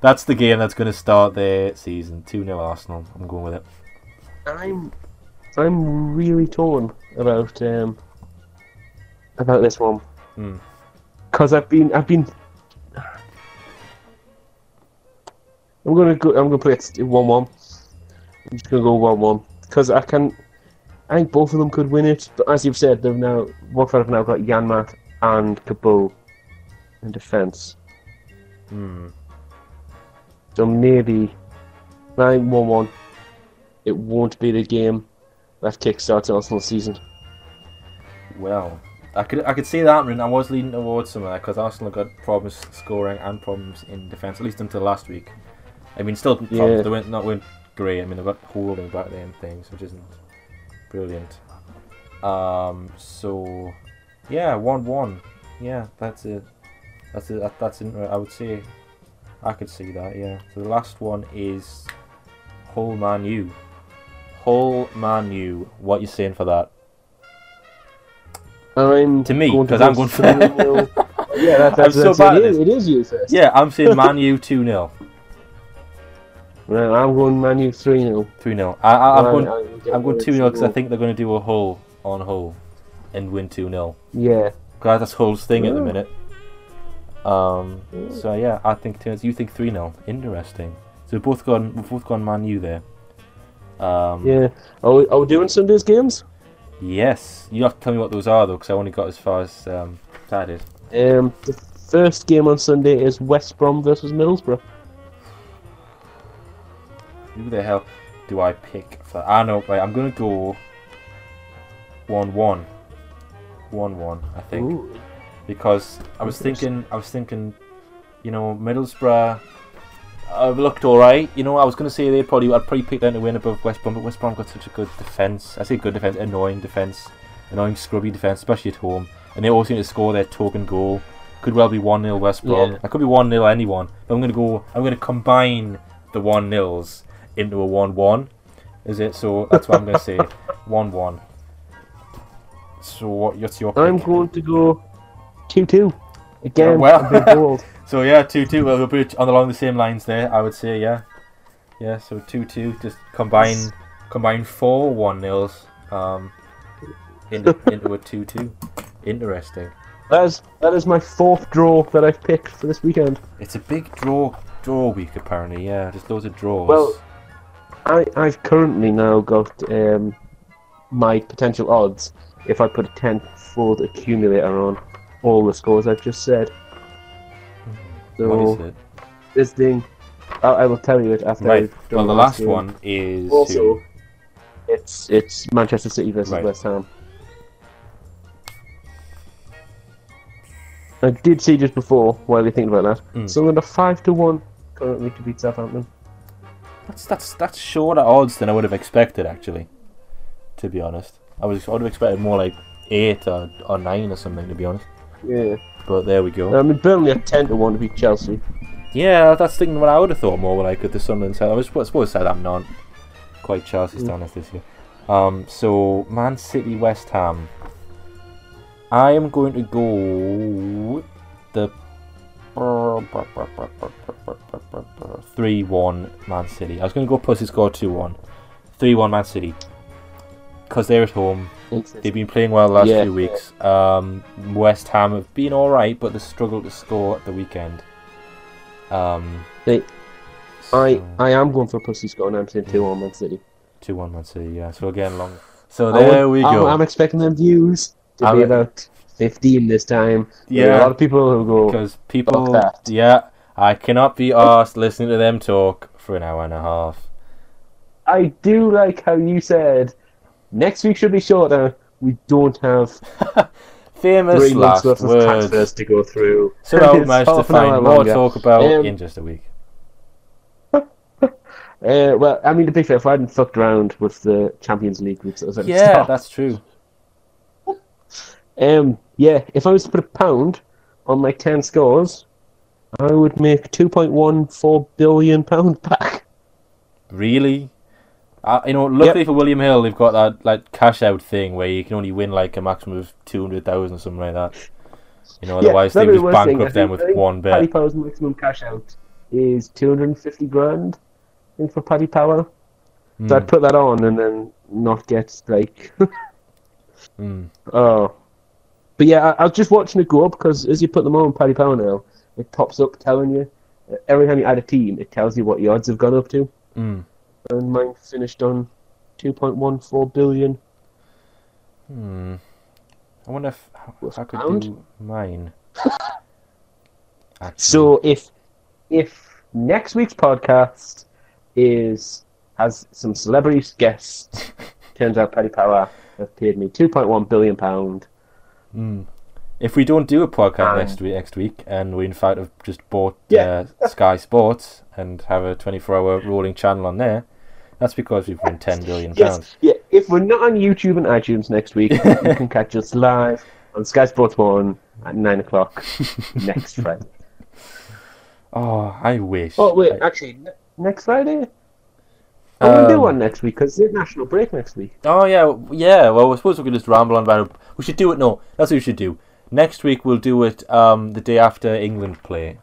That's the game that's gonna start their season. two nil Arsenal. I'm going with it. I'm, I'm really torn about um, about this one. Mm. Cause I've been, I've been. I'm gonna go. I'm gonna play it one one. I'm just gonna go one one because I can. I think both of them could win it, but as you've said, they've now Watford have now got Janmaat and Kabul in defence. Hmm. So maybe nine one one. It won't be the game that kickstarts Arsenal's season. Well, I could I could see that, and I was leaning towards some of that because Arsenal got problems scoring and problems in defence, at least until last week. I mean, still problems. Yeah. They went not went great. I mean, they got holding back there and things, which isn't. Brilliant. Um, so, yeah, one one. Yeah, that's it. That's it. That, that's in, I would say. I could see that. Yeah. So the last one is Hull Man U. Hull Man U. What are you saying for that? I'm to me, because I'm going for. Yeah, that's, that's, that's so it. Is, it is you first. Yeah, I'm saying Man U two nil. Well, I'm going Man U three nil. three nil. I, I, I'm, going, I, I'm going two nil because I think they're going to do a Hull on Hull and win two nil. Yeah. Because that's Hull's thing yeah. at the minute. Um. Yeah. So, yeah, I think two nil. You think three nil. Interesting. So, we've both gone, we've both gone Man U there. Um, yeah. Are we, are we doing Sunday's games? Yes. You have to tell me what those are, though, because I only got as far as um, Saturdays. Um, the first game on Sunday is West Brom versus Middlesbrough. Who the hell do I pick for that? I know, right, I'm going to go one one. one one, I think. Ooh. Because I was thinking, I was thinking, you know, Middlesbrough uh, looked alright. You know, I was going to say they probably, I'd probably pick them to win above West Brom, but West Brom got such a good defence. I say good defence, annoying defence, annoying scrubby defence, especially at home. And they all seem to score their token goal. Could well be one nil West Brom. Yeah. That could be one nil anyone. But I'm going to go, I'm going to combine the one nils. Into a one one, is it? So that's what I'm going to say. one one. So what, what's your pick? I'm going to go two two. Again, oh, well. So yeah, two two. Well, we'll be on along the same lines there, I would say, yeah. Yeah, so two two. Just combine yes. combine four one nils um, into, into a two two. Interesting. That is, that is my fourth draw that I've picked for this weekend. It's a big draw draw week, apparently, yeah. There's loads of draws. Well, I, I've currently now got um, my potential odds if I put a tenfold accumulator on all the scores I've just said. So, what is it? This thing, I, I will tell you it after. Right. I've done well, the last game. One is also who? it's it's Manchester City versus right. West Ham. I did see just before while we think about that. Mm. So we're at a five to one currently to beat Southampton. That's that's that's shorter odds than I would have expected, actually. To be honest, I was I would have expected more like eight or, or nine or something. To be honest. Yeah. But there we go. I mean, Burnley are ten to one to beat Chelsea. Yeah, that's thinking what I would have thought more when I could the Sunderland side. I was supposed to say that I'm not quite Chelsea's mm. standards this year. Um, so, Man City, West Ham. I am going to go the three one Man City. I was going to go Pussy score two one. three one Man City. Because they're at home. They've been playing well the last yeah. few weeks. Um, West Ham have been alright, but they struggled to score at the weekend. Um, they, so, I I am going for Pussy score and I'm saying two one Man City. two one Man City, yeah. So again, long. So there would, we go. I'm, I'm expecting them views to I'm, be about fifteen this time. Yeah. There are a lot of people who go, because people, fuck that. Yeah. I cannot be arsed listening to them talk for an hour and a half. I do like how you said next week should be shorter. We don't have famous three last months worth of transfers to go through. So I'll manage to find more to talk about um, in just a week. Uh, well, I mean, to be fair, if I hadn't fucked around with the Champions League groups, I was like, yeah, stop. That's true. Um, yeah, if I was to put a pound on like ten scores, I would make two point one four billion pound back. Really? Uh, you know, luckily yep. for William Hill, they've got that like cash out thing where you can only win like a maximum of two hundred thousand or something like that. You know, otherwise yeah, they would just bankrupt them with one bet. Paddy Power's maximum cash out is two hundred and fifty grand. In for Paddy Power, mm. so I'd put that on and then not get like. mm. Oh, but yeah, I, I was just watching it go up because as you put them on Paddy Power now, it pops up telling you uh, every time you add a team, it tells you what your odds have gone up to. Mm. And mine finished on two point one four billion. Hmm. I wonder if I could pound? do mine. So if if next week's podcast. Is has some celebrity guests. Turns out Paddy Power have paid me two point one billion pound. Mm. If we don't do a podcast um, next week, next week, and we in fact have just bought yeah. uh, Sky Sports and have a twenty-four hour rolling channel on there, that's because we've won ten billion pounds. Yes. Yeah, if we're not on YouTube and iTunes next week, you can catch us live on Sky Sports One at nine o'clock next Friday. Oh, I wish. Oh wait, I... actually. Next Friday? I um, will do one next week because it's national break next week. Oh yeah, yeah. Well, I suppose we could just ramble on about it. We should do it. No, that's what we should do. Next week we'll do it um, the day after England play,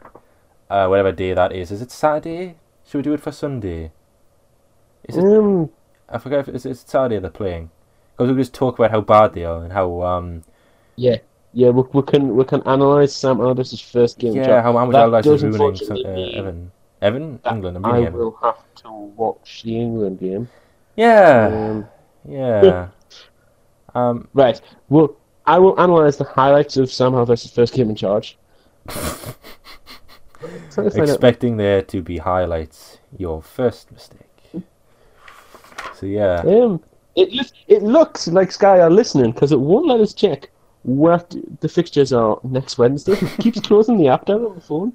uh, whatever day that is. Is it Saturday? Should we do it for Sunday? Is it? Um, I forget. If, is it Saturday they're playing? Because we'll just talk about how bad they are and how. Um, yeah, yeah. We, we can we can analyse Sam Allardyce's first game. Yeah, job. how much Allardyce is ruining uh, Evan. Evan, England. I'm I Evan. will have to watch the England game. Yeah, um, yeah. um, right. Well, I will analyse the highlights of Sam Allardyce's first game in charge. Expecting there to be highlights, your first mistake. So yeah. Um, it lo- it looks like Sky are listening because it won't let us check what the fixtures are next Wednesday. It keeps closing the app down on the phone.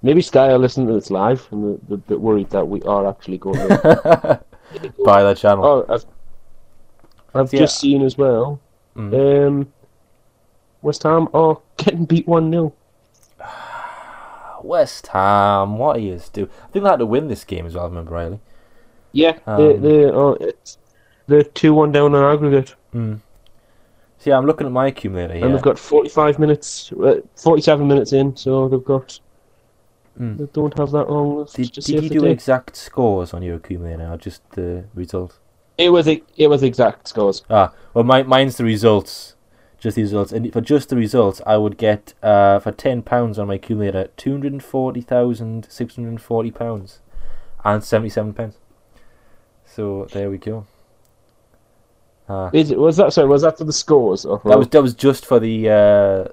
Maybe Sky are listening to this live and they're a bit worried that we are actually going to buy that channel. Oh, I've, I've yeah. just seen as well. Mm. Um, West Ham are getting beat one nil. West Ham, what are you doing? I think they had to win this game as well, I remember rightly. Yeah, um, they, they are, it's, they're two one down on aggregate. Mm. See, I'm looking at my accumulator here. And they've got forty-five minutes, forty-seven minutes in, so they've got. Mm. They don't have that long. Did, did you do did. exact scores on your accumulator or just the results? It was a, it was exact scores. Ah, well, my, mine's the results, just the results. And for just the results, I would get uh, for ten pounds on my accumulator, two hundred forty thousand six hundred forty pounds and seventy-seven pence. So there we go. Ah. Is it, was that sorry? Was that for the scores? Or that was that was just for the uh,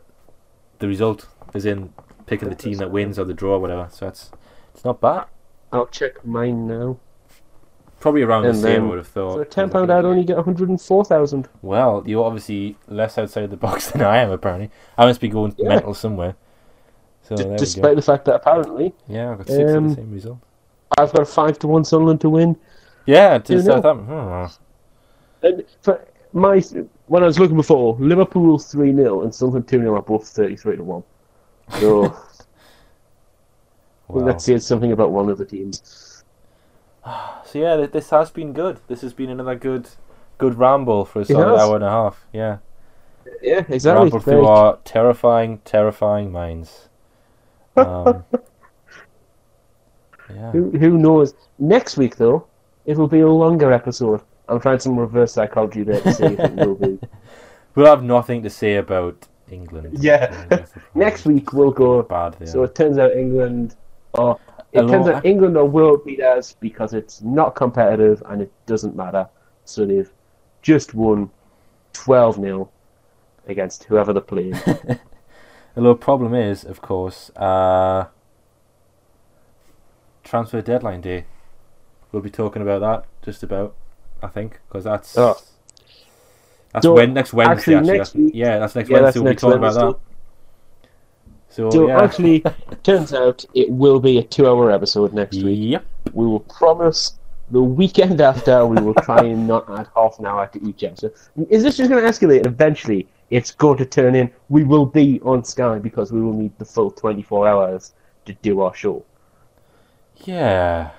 the result, as in. Picking the team that wins or the draw or whatever, so that's it's not bad. I'll check mine now. Probably around and the same, I would have thought. For a ten pound, I'd only get one hundred and four thousand. Well, you're obviously less outside the box than I am. Apparently, I must be going yeah. mental somewhere. So, D- there we despite go. the fact that apparently, yeah, I've got six um, of the same result. I've got a five to one Sunderland to win. Yeah, to Southampton. Hmm. And for my when I was looking before, Liverpool three nil and Sunderland two nil are both thirty three to one. So Wow. I think that says something about one of the teams. So yeah, this has been good. This has been another good, good ramble for a solid hour and a half. Yeah. Yeah, exactly. Ramble through our terrifying, terrifying minds. Um, yeah. Who who knows? Next week though, it will be a longer episode. I'm trying some reverse psychology there to see if it will be. We'll have nothing to say about England. Yeah. Next week we'll go bad. Yeah. So it turns out England or it Hello. turns out England are world beaters because it's not competitive and it doesn't matter. So they've just won twelve nil against whoever they're playing. Although the problem is, of course, uh, transfer deadline day. We'll be talking about that just about, I think, because that's oh. that's so when next Wednesday. Actually, actually. Next that's, yeah, that's next yeah, Wednesday. That's we'll next be talking Wednesday. about that. So, so yeah. actually, turns out it will be a two-hour episode next week. Yep. We will promise the weekend after we will try and not add half an hour to each episode. Is this just going to escalate? Eventually, it's going to turn in. We will be on Sky because we will need the full twenty-four hours to do our show. Yeah.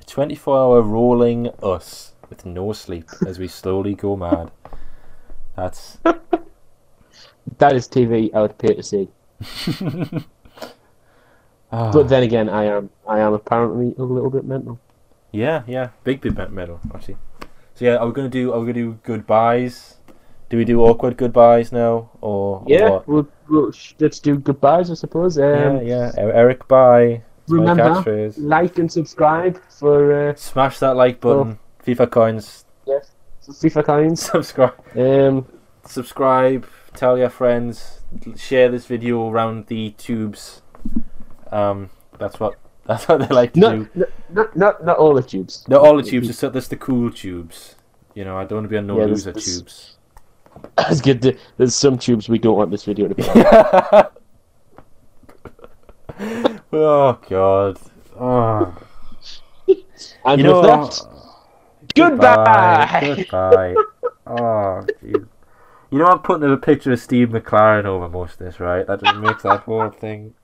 A twenty-four hour rolling us with no sleep as we slowly go mad. That's... that is T V I would pay to see. oh. But then again, I am I am apparently a little bit mental. Yeah, yeah. Big big mental, actually. So yeah, are we going to do, are we going to do goodbyes? Do we do awkward goodbyes now? Or Yeah, what? We'll, we'll sh- let's do goodbyes, I suppose. Um, yeah, yeah. Eric, bye. Remember, like and subscribe for... Uh, Smash that like button. Oh. FIFA coins. Yes, FIFA coins. Subscribe. Um, Subscribe. Tell your friends. Share this video around the tubes. Um, That's what That's what they like to not, do. No, not, not, not all the tubes. Not all the tubes. Just That's the cool tubes. You know, I don't want to be on no yeah, loser there's, tubes. That's good. To, there's some tubes we don't want this video to be on. Oh, God. Oh. And you with know, that, goodbye! Goodbye. goodbye. Oh, jeez. You know, I'm putting a picture of Steve McLaren over most of this, right? That just makes that whole thing...